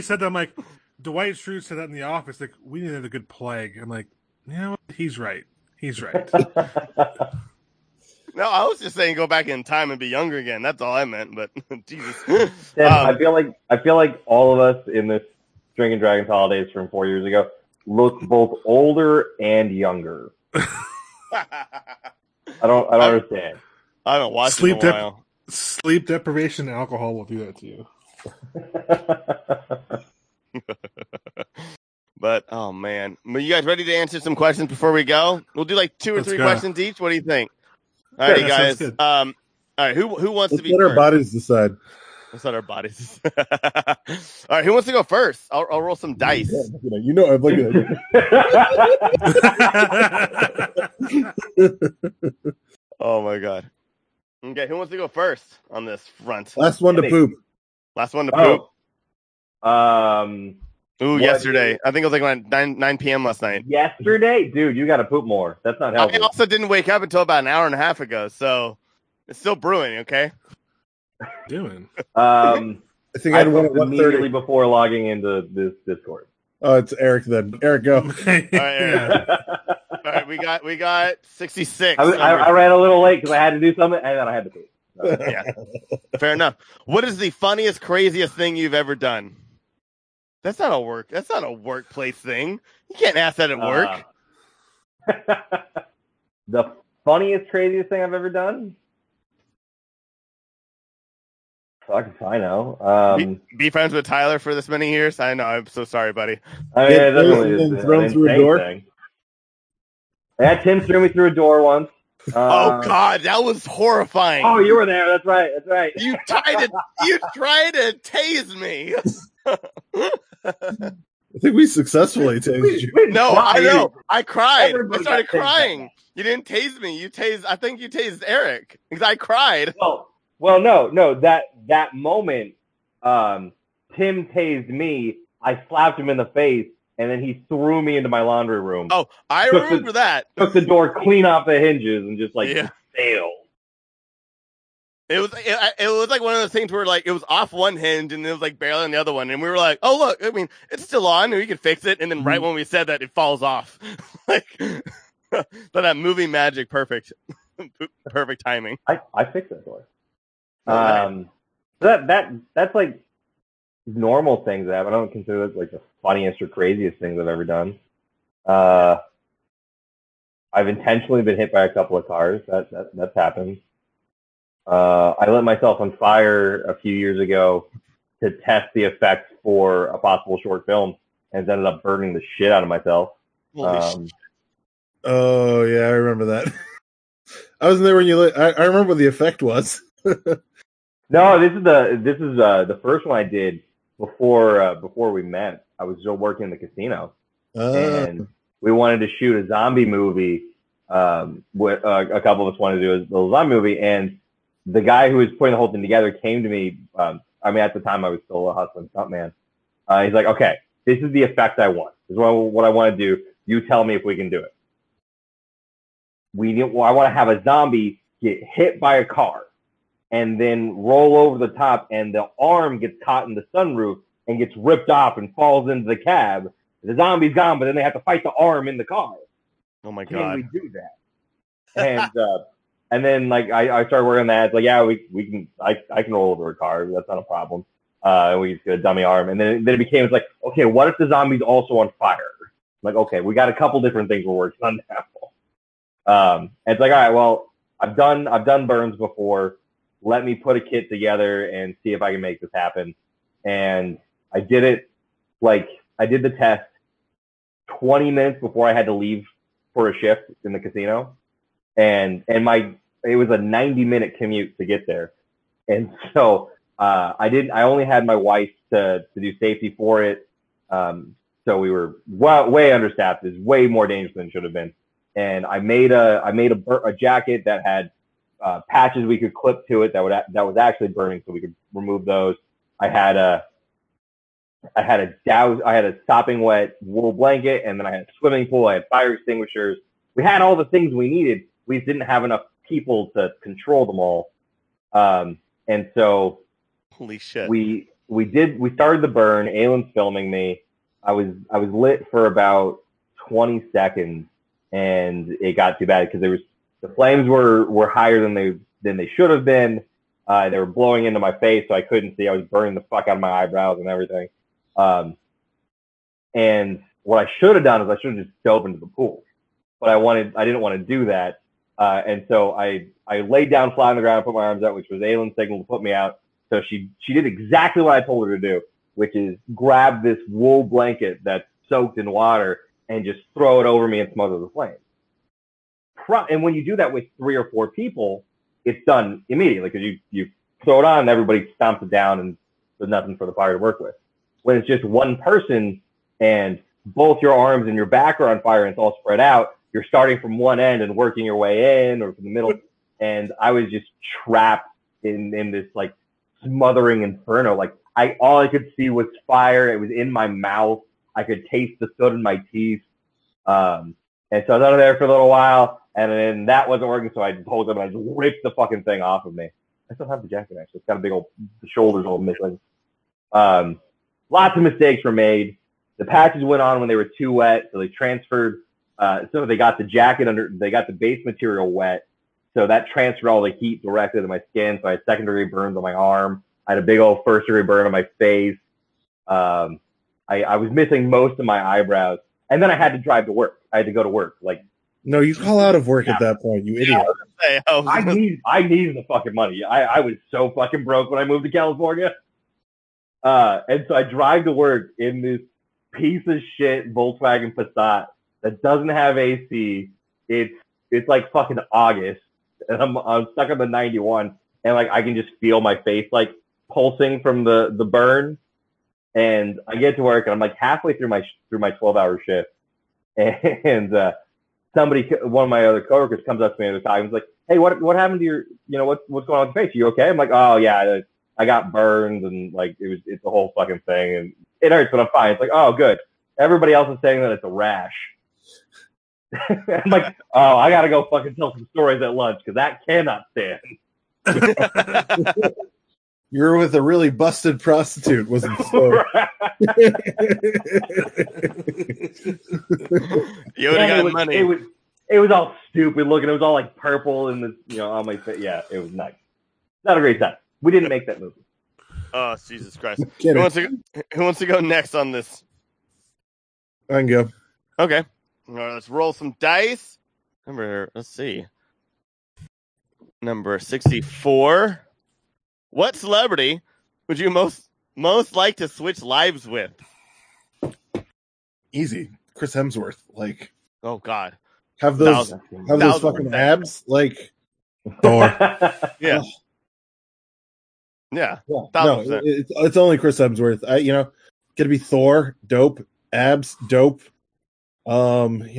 said that, I'm like, Dwight Schrute said that in the office, like, we need another good plague. I'm like, you know what? He's right. No, I was just saying go back in time and be younger again. That's all I meant, but Jesus. Tim, I feel like all of us in this Drink N Dragons holidays from 4 years ago look both older and younger. I don't understand. I haven't watched sleep in a while. Sleep deprivation and alcohol will do that to you. But oh man. Are you guys ready to answer some questions before we go? We'll do like two or three questions each. What do you think? All right, guys. All right, who wants to be first? Let's let our bodies decide. All right, who wants to go first? I'll roll some dice. Yeah, you know, I'm looking at you. Oh, my God. Okay, who wants to go first on this front? Last one to poop. Ooh, yesterday. I think it was like around 9 p.m. last night. Yesterday? Dude, you got to poop more. That's not healthy. I also didn't wake up until about an hour and a half ago, so it's still brewing, okay? Doing. I think I went immediately before logging into this Discord. Oh, it's Eric then. Eric, go. All right, Eric. All right, we got 66. I ran a little late because I had to do something, and then I had to poop. Yeah. Fair enough. What is the funniest, craziest thing you've ever done? That's not a workplace thing. You can't ask that at work. The funniest, craziest thing I've ever done? Fuck, I know. Be friends with Tyler for this many years? I know. I'm so sorry, buddy. I mean, thrown through a door? Yeah, Tim threw me through a door once. Oh God, that was horrifying. Oh, you were there. That's right. You tried to tase me. I think we successfully tased you. No, I know. I cried. I started crying. You didn't tase me. I think you tased Eric because I cried. Well, no. That moment, Tim tased me. I slapped him in the face, and then he threw me into my laundry room. Oh, I remember that. Took the door clean off the hinges and just failed. It was like one of those things where like it was off one hinge and it was like barely on the other one, and we were like, oh look, I mean it's still on, and we can fix it. And then right when we said that, it falls off. Like, but that movie magic, perfect timing. I fixed that door. That's like normal things that happen. I don't consider it like the funniest or craziest things I've ever done. I've intentionally been hit by a couple of cars. That's happened. I lit myself on fire a few years ago to test the effects for a possible short film, and ended up burning the shit out of myself. Oh yeah, I remember that. I wasn't there when you lit. I remember what the effect was. No, this is the first one I did before we met. I was still working in the casino, and we wanted to shoot a zombie movie. A couple of us wanted to do a little zombie movie, and the guy who was putting the whole thing together came to me. At the time I was still a hustling stuntman. He's like, okay, this is the effect I want. This is what I want to do. You tell me if we can do it. I want to have a zombie get hit by a car and then roll over the top, and the arm gets caught in the sunroof and gets ripped off and falls into the cab. The zombie's gone, but then they have to fight the arm in the car. Oh my God. Can we do that? And And then like I started working on that. It's like, yeah, I can roll over a car. That's not a problem. We just get a dummy arm. And then it became, it's like, okay, what if the zombie's also on fire? I'm like, okay, we got a couple different things we're working on now. And it's like, all right, well, I've done burns before. Let me put a kit together and see if I can make this happen. And I did it. Like, I did the test 20 minutes before I had to leave for a shift in the casino. And it was a 90-minute commute to get there. And so I only had my wife to do safety for it. So we were way understaffed. It was way more dangerous than it should have been. And I made a jacket that had patches we could clip to it that was actually burning, so we could remove those. I had a sopping wet wool blanket, and then I had a swimming pool. I had fire extinguishers. We had all the things we needed. We didn't have enough people to control them all. And so, holy shit, we started the burn. Aylin's filming me. I was lit for about 20 seconds. And it got too bad because the flames were higher than they should have been. They were blowing into my face, so I couldn't see. I was burning the fuck out of my eyebrows and everything. And what I should have done is I should have just dove into the pool, but I didn't want to do that. And so I laid down flat on the ground, put my arms out, which was Aylin's signal to put me out. So she did exactly what I told her to do, which is grab this wool blanket that's soaked in water and just throw it over me and smother the flames. And when you do that with 3 or 4 people, it's done immediately, because you throw it on and everybody stomps it down and there's nothing for the fire to work with. When it's just one person and both your arms and your back are on fire and it's all spread out, you're starting from one end and working your way in or from the middle. And I was just trapped in this like smothering inferno. Like all I could see was fire. It was in my mouth. I could taste the soot in my teeth. And so I was out of there for a little while, and then that wasn't working, so I pulled up and I just ripped the fucking thing off of me. I still have the jacket, actually. It's got a big old, the shoulders old Michelin. Lots of mistakes were made. The patches went on when they were too wet, so they transferred. So they got the jacket under, they got the base material wet, so that transferred all the heat directly to my skin, so I had secondary burns on my arm. I had a big old first-degree burn on my face. I was missing most of my eyebrows, and then I had to drive to work. I had to go to work. Like, no, you call out of work at that point, you idiot. I needed the fucking money. I was so fucking broke when I moved to California. And so I drive to work in this piece of shit Volkswagen Passat that doesn't have AC. It's like fucking August, and I'm stuck on the 91, and like I can just feel my face like pulsing from the burn. And I get to work, and I'm like halfway through my 12-hour shift, and one of my other coworkers comes up to me at the time. He's like, "Hey, what happened to your, you know, what's going on with your face? Are you okay?" I'm like, "Oh yeah, I got burned, and like it's a whole fucking thing, and it hurts, but I'm fine." It's like, "Oh good." Everybody else is saying that it's a rash. I'm like, "Oh, I gotta go fucking tell some stories at lunch because that cannot stand." You were with a really busted prostitute, wasn't it? You would have got money. It was all stupid looking. It was all like purple and on my face. Yeah, it was nice. Not a great time. We didn't make that movie. Oh, Jesus Christ! Who wants to go next on this? I can go. Okay. All right, let's roll some dice. Let's see. Number 64. What celebrity would you most like to switch lives with? Easy, Chris Hemsworth. Like, oh god, have those fucking abs, like Thor. Yeah, yeah. No, it's only Chris Hemsworth. Gonna be Thor. Dope abs. Dope. Comedic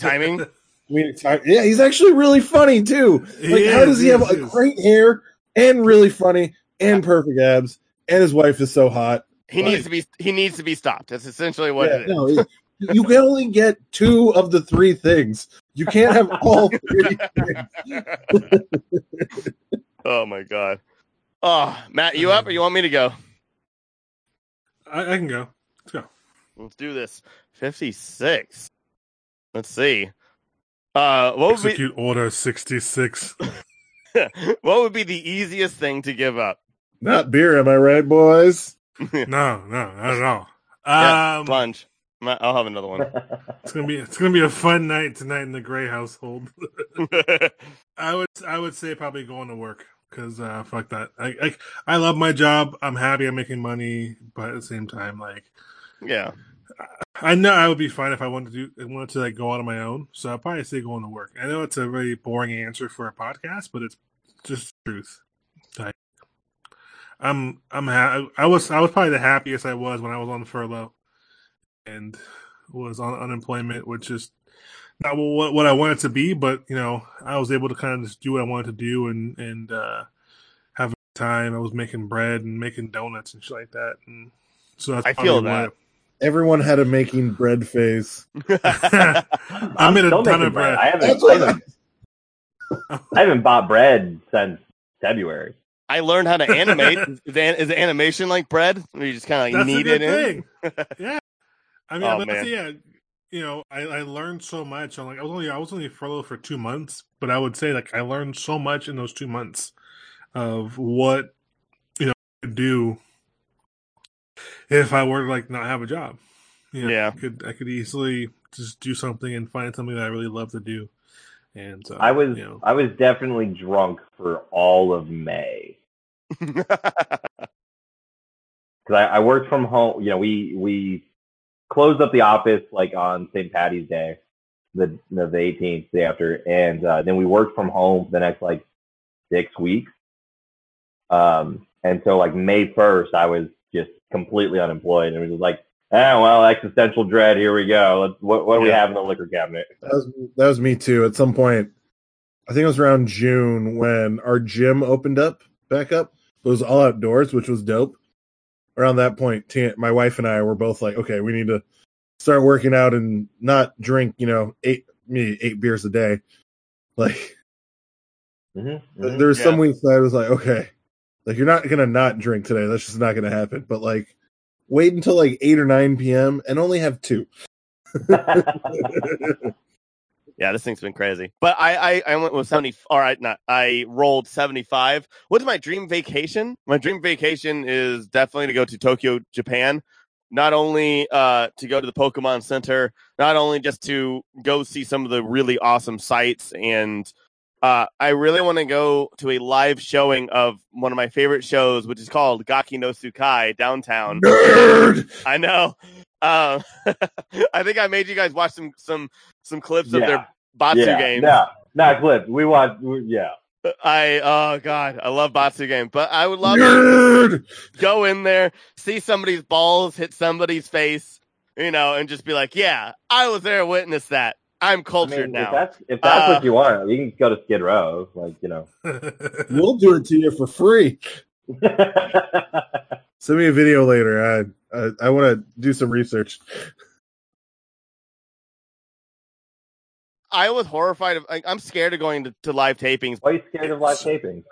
timing. Comedic timing. Yeah, he's actually really funny too. Like, how does he have a great hair? And really funny, and perfect abs, and his wife is so hot. He needs to be stopped. That's essentially what it is. No, you can only get 2 of the 3 things. You can't have all 3 things. Oh my god! Oh, Matt, you up, or you want me to go? I can go. Let's go. Let's do this. 56. Let's see. Execute Order 66. What would be the easiest thing to give up? Not beer, am I right, boys? No, not at all. Yeah, plunge. I'll have another one. It's gonna be a fun night tonight in the Gray household. I would say probably going to work because fuck that. I love my job. I'm happy. I'm making money, but at the same time, I know I would be fine if I wanted to go out on my own. So I'd probably say going to work. I know it's a very boring answer for a podcast, but it's just the truth. I was probably the happiest I was when I was on furlough and was on unemployment, which is not what I wanted to be, but you know, I was able to kind of just do what I wanted to do and have a good time. I was making bread and making donuts and shit like that, and so that's probably everyone had a making bread phase. I made a ton of bread. I haven't bought bread since February. I learned how to animate. Is the animation like bread? Where you just kind of knead it in? Yeah. I mean, I learned so much. I was only furloughed for 2 months, but I would say I learned so much in those 2 months of what I could do if I were to not have a job. I could easily just do something and find something that I really love to do. And so, I was definitely drunk for all of May. Because I worked from home. We closed up the office on St. Patty's Day, the 18th, day after, and then we worked from home for the next 6 weeks. And so May 1st, I was just completely unemployed, and it was existential dread. Here we go. What do we have in the liquor cabinet? That was me too. At some point, I think it was around June when our gym opened up back up. It was all outdoors, which was dope. Around that point, my wife and I were both okay, we need to start working out and not drink, eight beers a day. There was some weeks that I was okay, you're not gonna not drink today. That's just not gonna happen. But wait until 8 or 9 p.m. and only have two. Yeah, this thing's been crazy. But I went with 70. All right, I rolled 75. What's my dream vacation? My dream vacation is definitely to go to Tokyo, Japan. Not only to go to the Pokemon Center, not only just to go see some of the really awesome sites. And I really want to go to a live showing of one of my favorite shows, which is called Gaki no Tsukai downtown. Nerd! I know. I think I made you guys watch some clips of their Batsu game. Yeah, not clips. We watch. Yeah. I love Batsu game, but I would love to go in there, see somebody's balls hit somebody's face, and just be I was there, witness that. I'm cultured now. If that's what you want, you can go to Skid Row. We'll do it to you for free. Send me a video later. I want to do some research. I was horrified. I'm scared of going to live tapings. Why are you scared of live tapings?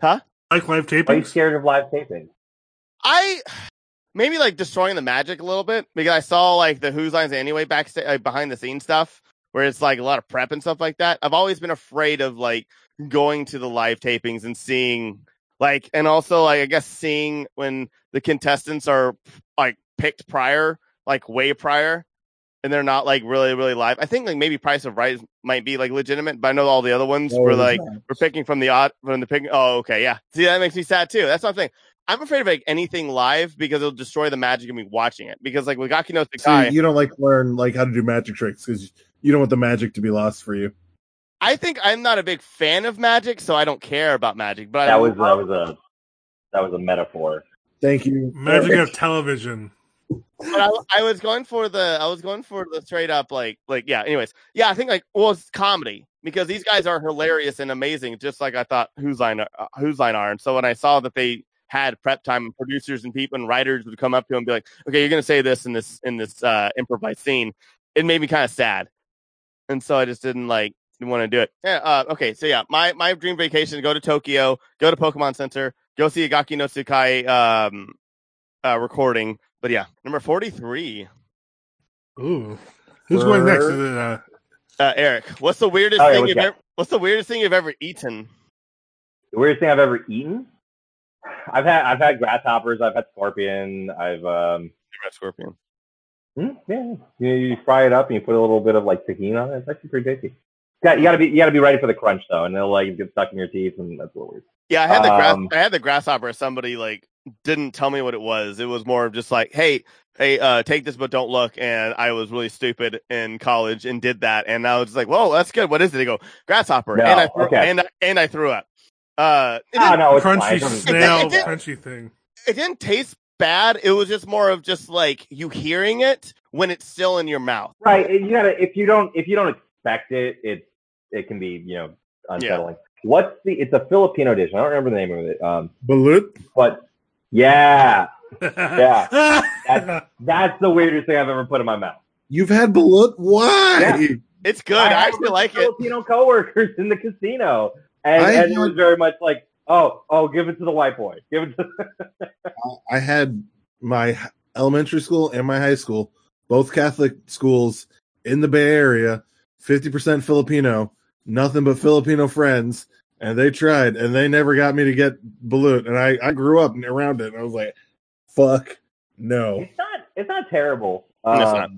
Huh? Live tapings? Why are you scared of live tapings? Maybe destroying the magic a little bit, because I saw the Who's Lines Anyway backstage, behind the scenes stuff where it's a lot of prep and stuff like that. I've always been afraid of going to the live tapings and seeing and also I guess seeing when the contestants are picked prior, way prior, and they're not really really live. I think maybe Price of Rice might be legitimate, but I know all the other ones we're picking from the odd from the pick. Oh, okay, yeah. See, that makes me sad too. That's one thing. I'm afraid of anything live because it'll destroy the magic of me watching it. Because with Gaki no Tsukai, you don't learn how to do magic tricks because you don't want the magic to be lost for you. I think I'm not a big fan of magic, so I don't care about magic. But that was a metaphor. Thank you. Magic of television. I was going for the straight up yeah. Anyways, yeah. I think it's comedy. Because these guys are hilarious and amazing, just like I thought Whose Line are. And so when I saw that they had prep time, and producers and people and writers would come up to him and be like, "Okay, you're going to say this in this improvised scene." It made me kind of sad, and so I just didn't want to do it. Yeah, okay, so yeah, my dream vacation: go to Tokyo, go to Pokemon Center, go see a Gaki no Tsukai recording. But yeah, number 43. Ooh, who's going next? Eric, what's the weirdest thing? What's the weirdest thing you've ever eaten? The weirdest thing I've ever eaten? I've had grasshoppers. I've had scorpion. You've had scorpion. Yeah, you fry it up and you put a little bit of like tahini on it. It's actually pretty tasty. You gotta be ready for the crunch though, and it'll like get stuck in your teeth, and that's a little weird. Yeah, I had the grasshopper. Somebody like didn't tell me what it was. It was more of just like, hey, take this but don't look. And I was really stupid in college and did that, and I was just like, whoa, that's good. What is it? They go grasshopper, and I threw up. Crunchy snail, crunchy thing. It didn't taste bad. It was just more of just like you hearing it when it's still in your mouth, right? You gotta, if you don't expect it, it can be, you know, unsettling. Yeah. It's a Filipino dish. I don't remember the name of it. Balut, but yeah, that's the weirdest thing I've ever put in my mouth. You've had balut? Why? Yeah. It's good. I actually like it. Filipino coworkers in the casino, and it was very much like, Oh! Give it to the white boy. Give it. I had my elementary school and my high school, both Catholic schools in the Bay Area, 50% Filipino, nothing but Filipino friends, and they tried, and they never got me to get balut, and I grew up around it, and I was like, fuck no. It's not terrible. No, it's not.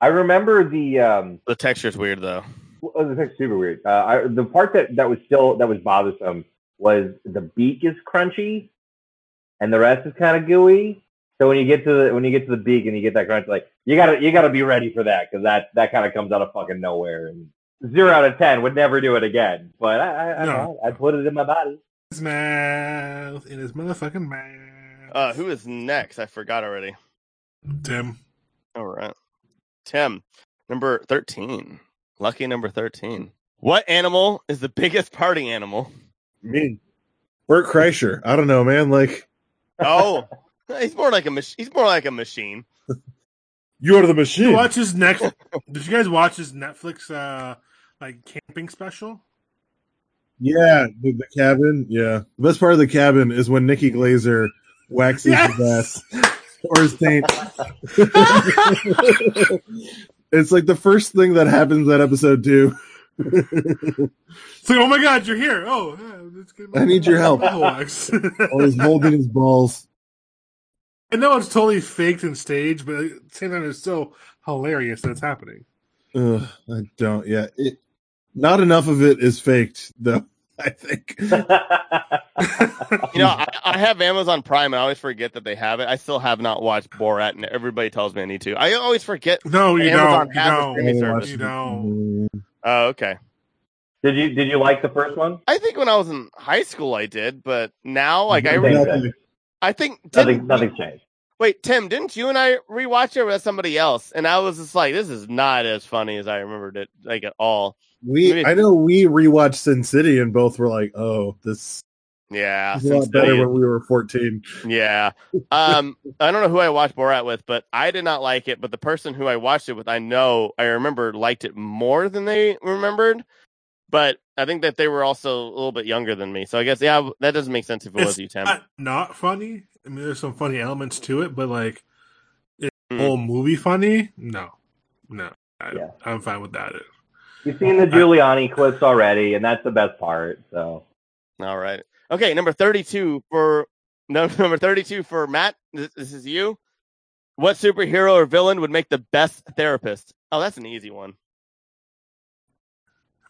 I remember the texture's weird though. The texture's super weird. The part that was bothersome was the beak is crunchy, and the rest is kind of gooey. So when you get to the beak and you get that crunch, like you gotta be ready for that, because that kind of comes out of fucking nowhere. And 0 out of 10 would never do it again. But I put it in my body. His mouth, in his motherfucking mouth. Who is next? I forgot already. Tim. All right, Tim, number 13. Lucky number 13. What animal is the biggest party animal? Me, Bert Kreischer. I don't know, man. Like, he's more like a machine. You're the machine. Did you guys watch his Netflix camping special? Yeah, the cabin. Yeah, the best part of the cabin is when Nikki Glaser waxes his ass or his taint. It's like the first thing that happens that episode 2. It's like, oh my god, you're here. Oh, yeah, it's good. I need your help. Oh, he's holding his balls. I know it's totally faked and staged, but at the same time, it's so hilarious that it's happening. Yeah, not enough of it is faked, though, I think. I have Amazon Prime, and I always forget that they have it. I still have not watched Borat, and everybody tells me I need to. I always forget. No, you Amazon don't. You don't. Oh, okay. Did you like the first one? I think when I was in high school, I did, but now, like, nothing's changed. Wait, Tim, didn't you and I rewatch it with somebody else? And I was just like, this is not as funny as I remembered it, like, at all. I know we rewatched Sin City, and both were like, oh, this. Yeah, a lot better when we were 14. Yeah, I don't know who I watched Borat with, but I did not like it. But the person who I watched it with, I remember liked it more than they remembered. But I think that they were also a little bit younger than me, so I guess that doesn't make sense if it was you, Tim. Not funny. I mean, there's some funny elements to it, but like, is the whole movie funny? No. I'm fine with that. You've seen the Giuliani clips already, and that's the best part. So, all right. Okay, number 32 for Matt. This is you. What superhero or villain would make the best therapist? Oh, that's an easy one.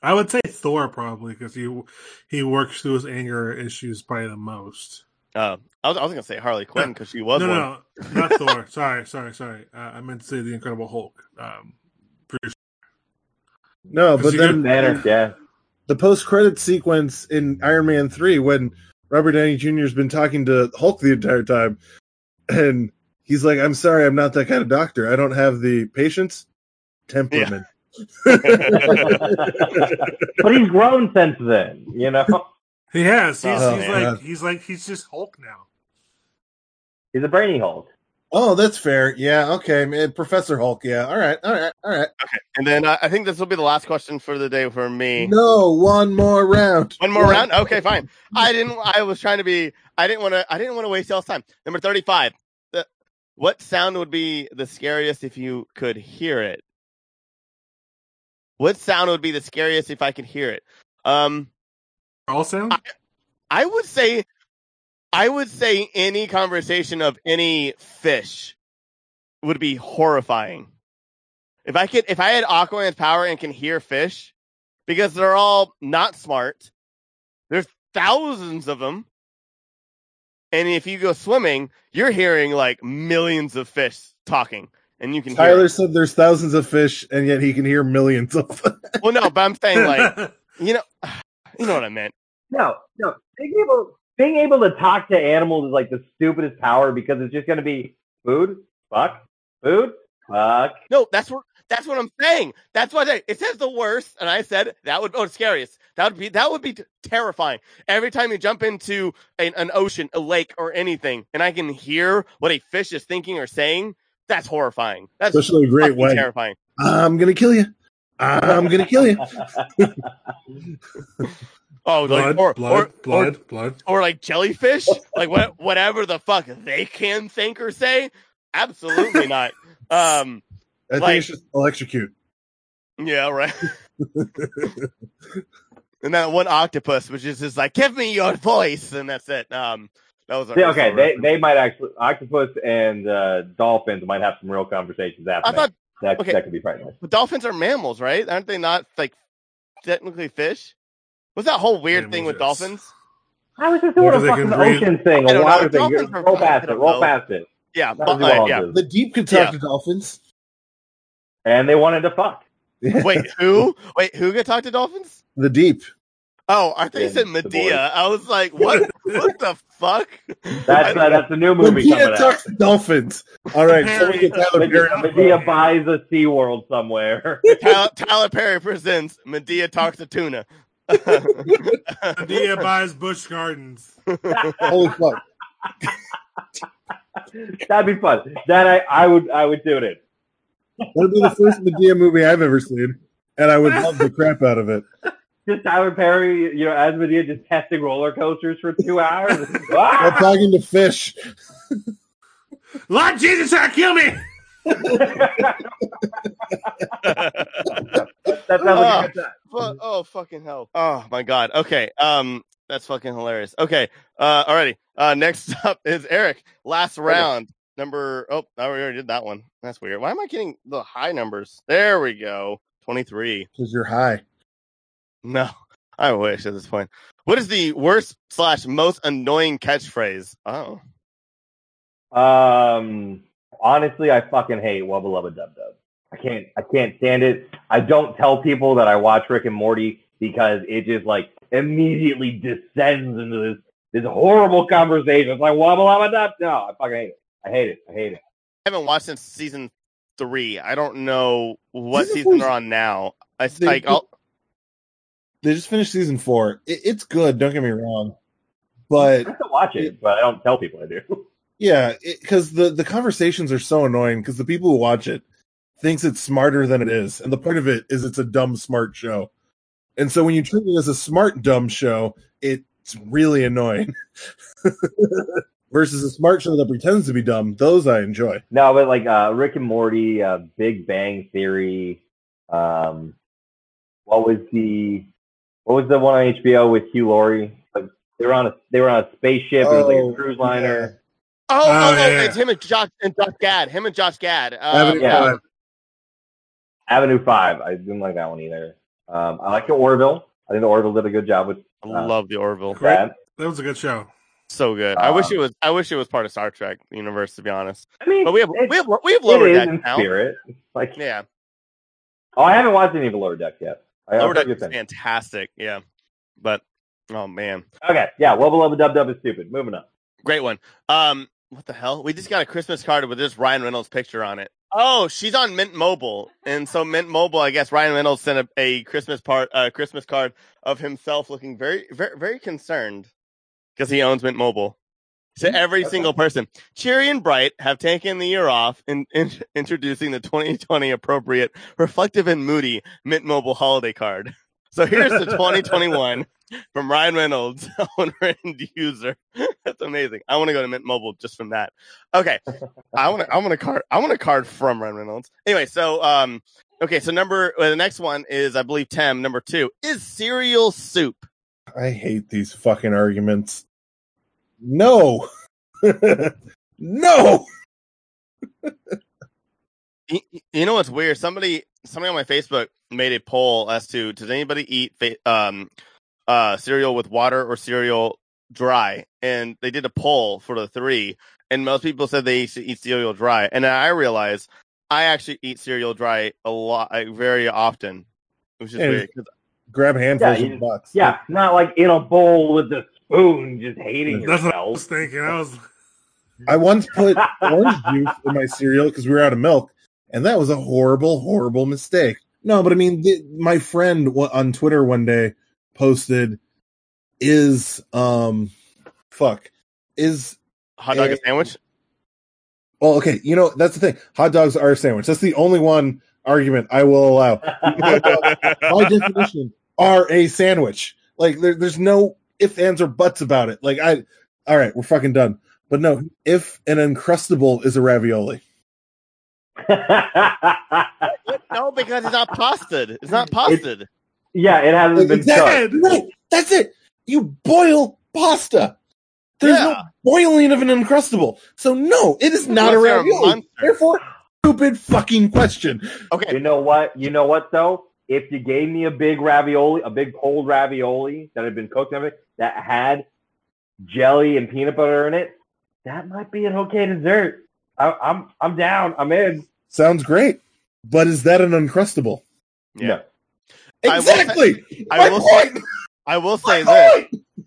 I would say Thor, probably, because he works through his anger issues probably the most. I was gonna say Harley Quinn, because she was one. No, not Thor. Sorry. I meant to say the Incredible Hulk. Pretty sure. No, but then better, yeah. The post-credit sequence in Iron Man 3, when Robert Downey Jr. has been talking to Hulk the entire time, and he's like, I'm sorry, I'm not that kind of doctor. I don't have the patience, temperament. Yeah. But he's grown since then, you know? He has. He's just Hulk now. He's a brainy Hulk. Oh, that's fair. Yeah, okay. Man, Professor Hulk, yeah. All right. Okay, and then I think this will be the last question for the day for me. No, one more round? Okay, fine. I didn't want to waste y'all's time. Number 35. What sound would be the scariest if you could hear it? What sound would be the scariest if I could hear it? All sound? I would say any conversation of any fish would be horrifying. If I had Aquaman's power and can hear fish, because they're all not smart. There's thousands of them. And if you go swimming, you're hearing like millions of fish talking. And you can Tyler hear said there's thousands of fish, and yet he can hear millions of them. Well, no, but I'm saying, like, you know what I meant. No. Being able to talk to animals is like the stupidest power, because it's just going to be food, fuck. No, that's what I'm saying. That's what it says the worst, and I said that would scariest. That would be terrifying. Every time you jump into an ocean, a lake, or anything, and I can hear what a fish is thinking or saying. That's horrifying. That's especially a great way. Terrifying. I'm gonna kill you. Oh, blood. Or like jellyfish, like whatever the fuck they can think or say. Absolutely not. I think it's just electrocute. Yeah, right. And that one octopus, which is just like, give me your voice, and that's it. Okay. They might actually, octopus and dolphins might have some real conversations after. That could be frightening. But dolphins are mammals, right? Aren't they not like technically fish? What's that whole weird thing with dolphins? I was just doing a fucking ocean thing, a water thing. Roll past it. Yeah, the deep could talk to dolphins, and they wanted to fuck. Wait, who could talk to dolphins? The deep. Oh, I thought you said Medea. I was like, what? What the fuck? That's a new movie Medea coming talks out. Dolphins. All right. So we get Tyler Perry. Medea buys a SeaWorld somewhere. Tyler Perry presents Medea Talks to Tuna. Medea buys Busch Gardens. Holy fuck. That'd be fun. That I would do it. That'd be the first Medea movie I've ever seen, and I would love the crap out of it. Just Tyler Perry, as Medea, just testing roller coasters for 2 hours. While talking to fish. Lord Jesus, kill me! That sounds like a good time. Oh, fucking hell. Oh, my God. Okay. That's fucking hilarious. Okay. Alrighty. Next up is Eric. Last round. Number... Oh, we already did that one. That's weird. Why am I getting the high numbers? There we go. 23. Because you're high. No, I wish at this point. What is the worst / most annoying catchphrase? Oh. Honestly, I fucking hate Wubba Lubba Dub Dub. I can't stand it. I don't tell people that I watch Rick and Morty, because it just like immediately descends into this horrible conversation. It's like Wubba Lubba Dub. No, I fucking hate it. I hate it. I haven't watched since season 3. I don't know what season they're on now. They just finished season 4. It's good. Don't get me wrong, but I have to watch it. But I don't tell people I do. Yeah, because the conversations are so annoying. Because the people who watch it thinks it's smarter than it is, and the point of it is it's a dumb smart show. And so when you treat it as a smart dumb show, it's really annoying. Versus a smart show that pretends to be dumb. Those I enjoy. No, but like Rick and Morty, Big Bang Theory. What was the one on HBO with Hugh Laurie? Like, they were on a spaceship. It was like a cruise liner. Yeah. Oh, it's him and Josh Gad. Him and Josh Gad. Avenue 5. I didn't like that one either. I like the Orville. I think the Orville did a good job with. I love the Orville. Great. That was a good show. So good. I wish it was part of Star Trek universe, to be honest. I mean, but we have Lower Deck now. Spirit. Like, yeah. Oh, I haven't watched any of the Lower Deck yet. Lower Deck is fantastic, yeah. But, oh, man. Okay, yeah, Wubba Lubba Dub Dub is stupid. Moving on. Great one. What the hell? We just got a Christmas card with this Ryan Reynolds picture on it. Oh, she's on Mint Mobile. And so Mint Mobile, I guess Ryan Reynolds sent a Christmas card of himself looking very, very, very concerned because he owns Mint Mobile. To every single person, Cheery and Bright have taken the year off in introducing the 2020 appropriate, reflective and moody Mint Mobile holiday card. So here's the 2021 from Ryan Reynolds, owner and user. That's amazing. I want to go to Mint Mobile just from that. Okay, I want a card from Ryan Reynolds. Anyway, so Okay, so the next one is, I believe, Tem. Number two is cereal soup. I hate these fucking arguments. No. No. You know what's weird? Somebody on my Facebook made a poll as to, does anybody eat cereal with water or cereal dry? And they did a poll for the three, and most people said they eat cereal dry. And I realized I actually eat cereal dry a lot, very often, which is weird. Grab handfuls of bucks. Yeah, not like in a bowl with a spoon, just hating yourself. That's what I was thinking. I once put orange juice in my cereal because we were out of milk, and that was a horrible, horrible mistake. No, but I mean, my friend on Twitter one day posted, is hot dog a sandwich? Well, okay, you know, that's the thing. Hot dogs are a sandwich. That's the only one argument I will allow. By definition, are a sandwich. Like, there's no ifs, ands, or buts about it. Like, all right, we're fucking done. But no, if an Uncrustable is a ravioli. No, because it's not pastaed. It hasn't been cooked. Right, that's it. You boil pasta. There's no boiling of an Uncrustable. So no, it is not a ravioli. Therefore, stupid fucking question. Okay. You know what, though? If you gave me a big ravioli, a big cold ravioli that had been cooked and everything, that had jelly and peanut butter in it, that might be an okay dessert. I'm down. I'm in. Sounds great. But is that an Uncrustable? Yeah. No. Exactly. I will say this.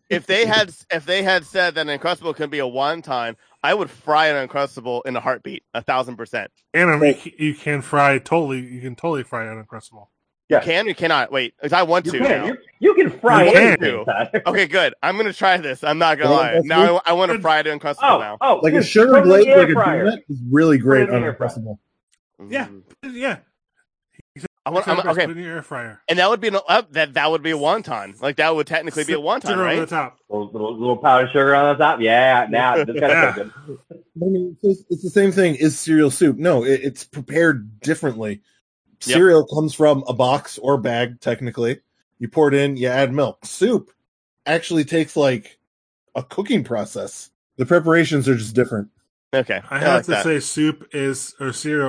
If they had said that an Uncrustable could be a one-time, I would fry an Uncrustable in a heartbeat, 1,000%. And I mean, you can totally fry an Uncrustable. Yeah. You can or cannot? Wait, because I want to now. You can fry it. Okay, good. I'm going to try this. I'm not going to lie. Now I want to fry it in Uncrustable now. Oh, like a sugar glaze, like a donut is really great on Uncrustable. Yeah. Yeah. In your air fryer. And that would be a wonton. Like, that would technically be a wonton, sugar right? On the top. Little powdered sugar on the top. Yeah, now that's kind of good. I mean, it's the same thing as cereal soup. No, it's prepared differently. Cereal comes from a box or bag, technically. You pour it in, you add milk. Soup actually takes like a cooking process. The preparations are just different. Okay, I have to say cereal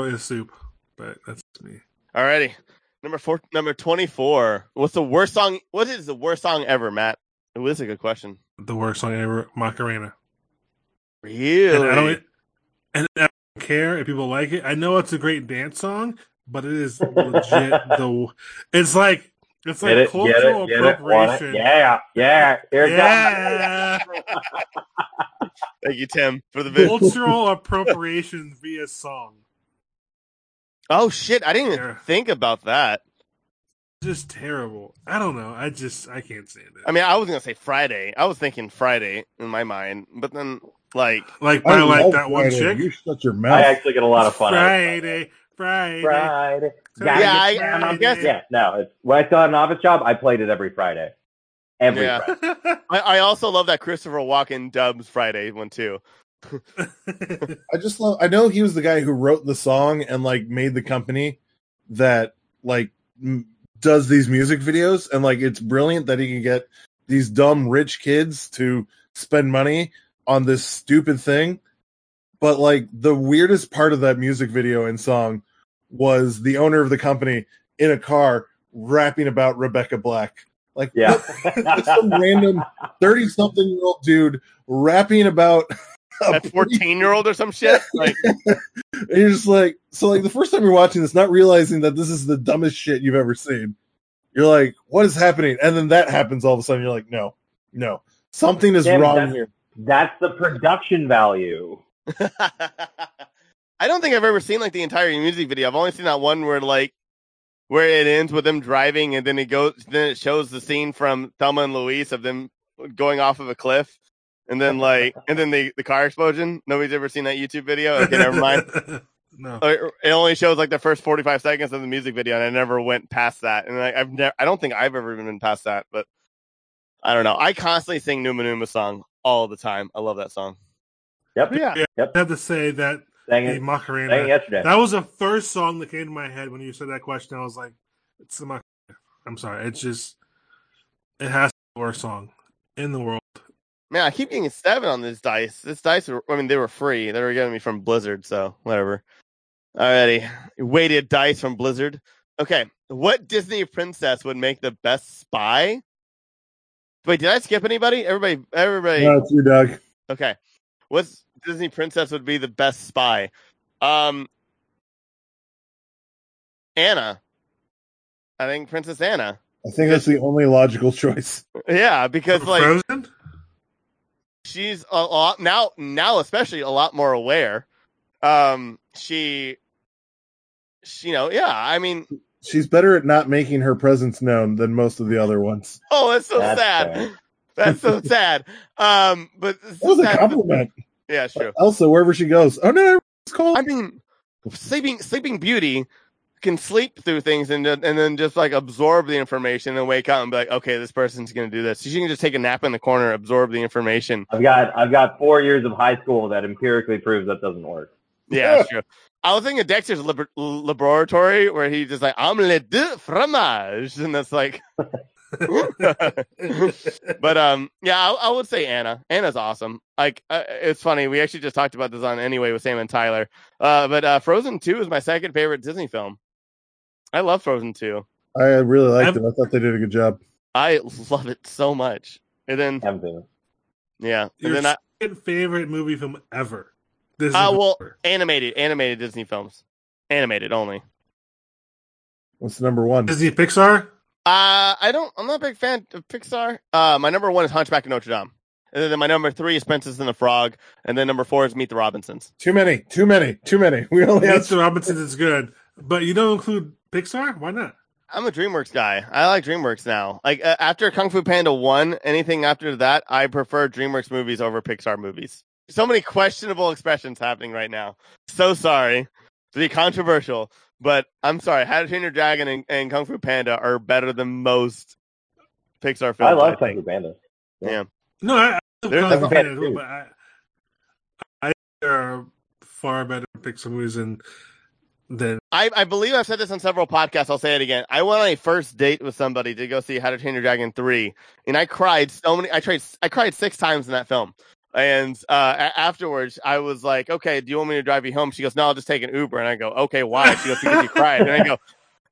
is soup, but that's me. Alrighty, number 24. What's the worst song? What is the worst song ever, Matt? Ooh, this is a good question. The worst song ever, Macarena. Really? And I don't care if people like it. I know it's a great dance song, but it is legit. It's like cultural appropriation. Yeah. Thank you, Tim, for the video. Cultural appropriation via song. Oh shit! I didn't even think about that. Just terrible. I don't know. I can't stand it. I mean, I was gonna say Friday. I was thinking Friday in my mind, but then I like that one chick. You shut your mouth. I actually get a lot of fun. Friday. I guess. Yeah, no. When I still had an office job, I played it every Friday. Every Friday. I also love that Christopher Walken dubs Friday one too. I know he was the guy who wrote the song and like made the company that like does these music videos, and like it's brilliant that he can get these dumb rich kids to spend money on this stupid thing. But like the weirdest part of that music video and song was the owner of the company in a car rapping about Rebecca Black. Like, yeah, some random 30-something-year-old dude rapping about a 14-year-old or some shit. Like, you're just like, so like the first time you're watching this, not realizing that this is the dumbest shit you've ever seen, you're like, what is happening? And then that happens all of a sudden. You're like, no, something is wrong here. That's the production value. I don't think I've ever seen like the entire music video. I've only seen that one where it ends with them driving, and then it shows the scene from Thelma and Louise of them going off of a cliff. And then the car explosion. Nobody's ever seen that YouTube video. Okay, never mind. No, it only shows like the first 45 seconds of the music video, and I never went past that. And I don't think I've ever even been past that. But I don't know. I constantly sing Numa Numa song all the time. I love that song. Yep. Yeah. Yep. I have to say that Sang it yesterday. That was the first song that came to my head when you said that question. I was like, it's the Macarena. I'm sorry. It's just, it has to be the worst song in the world. Man, I keep getting a 7 on this dice. This dice, I mean, they were free. They were giving me from Blizzard, so whatever. Alrighty. Weighted dice from Blizzard. Okay. What Disney princess would make the best spy? Wait, did I skip anybody? Everybody. No, it's you, Doug. Okay. What Disney princess would be the best spy? Anna. I think Princess Anna. I think that's the only logical choice. Yeah, because like Frozen? She's a lot now especially a lot more aware. She, you know, yeah, I mean, she's better at not making her presence known than most of the other ones. Oh, that's sad. That's so sad. But that was a compliment. Yeah, it's true. Elsa, wherever she goes. Oh no, it's cold. I mean, Sleeping Beauty can sleep through things and then just like absorb the information and wake up and be like, okay, this person's going to do this. So she can just take a nap in the corner, absorb the information. I've got 4 years of high school that empirically proves that doesn't work. Yeah, that's true. I was thinking of Dexter's laboratory where he just like, I'm le deux fromage. And that's like, but yeah, I would say Anna. Anna's awesome. Like, it's funny. We actually just talked about this on Anyway with Sam and Tyler. But Frozen 2 is my second favorite Disney film. I love Frozen 2. I really liked it. I thought they did a good job. I love it so much. And then, yeah. Your and then second favorite movie film ever. Animated Disney films, animated only. What's number one? Disney Pixar. I'm not a big fan of Pixar. My number one is Hunchback of Notre Dame, and then my number three is Princess and the Frog, and then number four is Meet the Robinsons. Too many. We only Meet the Robinsons is good, but you don't include Pixar. Why not? I'm a DreamWorks guy. I like DreamWorks now. Like after Kung Fu Panda 1, anything after that, I prefer DreamWorks movies over Pixar movies. So many questionable expressions happening right now. So sorry to be controversial, but I'm sorry. How to Train Your Dragon and Kung Fu Panda are better than most Pixar films. I love Kung Fu Panda. Yeah. No, I love Kung Fu Panda too, but I think there are far better Pixar movies than... I believe I've said this on several podcasts. I'll say it again. I went on a first date with somebody to go see How to Train Your Dragon 3, and I cried so many... I cried 6 times in that film. And afterwards, I was like, okay, do you want me to drive you home? She goes, no, I'll just take an Uber. And I go, okay, why? She goes, because you cried. And I go,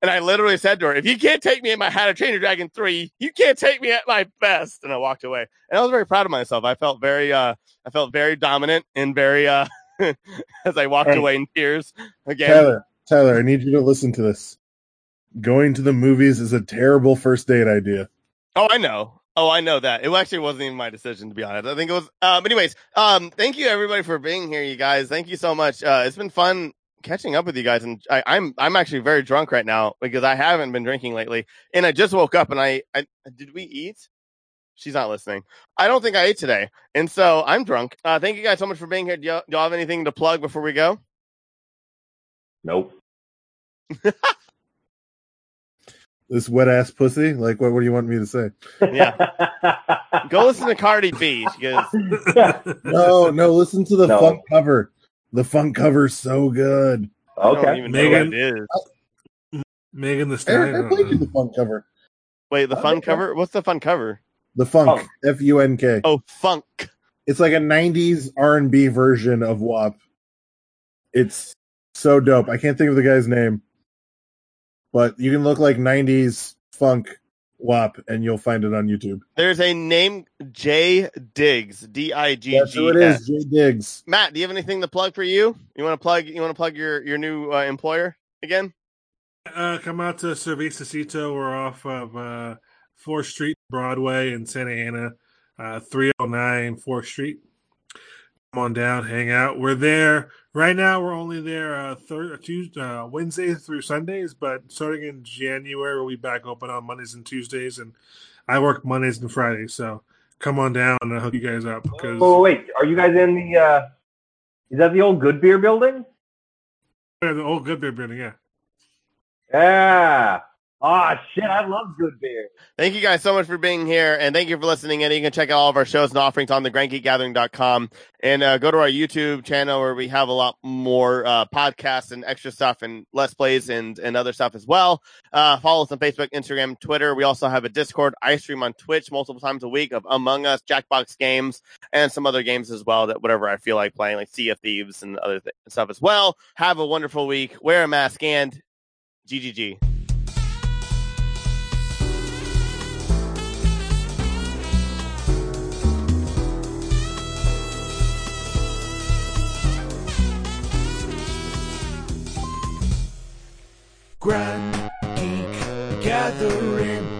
and I literally said to her, if you can't take me at my How to Train Your Dragon 3, you can't take me at my best. And I walked away. And I was very proud of myself. I felt very dominant and very, as I walked away in tears again. Tyler, I need you to listen to this. Going to the movies is a terrible first date idea. Oh, I know. Oh, I know that. It actually wasn't even my decision, to be honest. I think it was... anyways, thank you, everybody, for being here, you guys. Thank you so much. It's been fun catching up with you guys. And I'm actually very drunk right now because I haven't been drinking lately. And I just woke up and I... Did we eat? She's not listening. I don't think I ate today. And so I'm drunk. Thank you guys so much for being here. Do y'all have anything to plug before we go? Nope. This wet ass pussy. Like, what do you want me to say? Yeah, go listen to Cardi B. She goes, no, listen to the funk cover. The funk cover's so good. Okay, I don't even know what it is. Megan Thee Stallion. I played you the funk cover. Wait, the fun cover? What's the fun cover? The funk, F-U-N-K. Oh, funk. It's like a '90s R&B version of WAP. It's so dope. I can't think of the guy's name. But you can look like 90s funk WAP, and you'll find it on YouTube. There's a name, J Diggs, D-I-G-G-S. That's who it is, J Diggs. Matt, do you have anything to plug for you? You want to plug your new employer again? Come out to Cerveza Cito. We're off of 4th Street, Broadway in Santa Ana, 309 4th Street. Come on down, hang out. We're there. Right now, we're only there Wednesdays through Sundays, but starting in January, we'll be back open on Mondays and Tuesdays, and I work Mondays and Fridays, so come on down and I'll hook you guys up. Oh, wait. Are you guys in the is that the old Good Beer building? Yeah, the old Good Beer building, yeah. Yeah. Ah, shit, I love good beer. Thank you guys so much for being here, and thank you for listening. And you can check out all of our shows and offerings on thegrandgeekgathering.com, and go to our YouTube channel where we have a lot more podcasts and extra stuff and Let's Plays and other stuff as well. Follow us on Facebook, Instagram, Twitter. We also have a Discord. I stream on Twitch multiple times a week of Among Us, Jackbox games, and some other games as well, that whatever I feel like playing, like Sea of Thieves and other stuff as well. Have a wonderful week. Wear a mask and GGG. Grand Geek Gathering.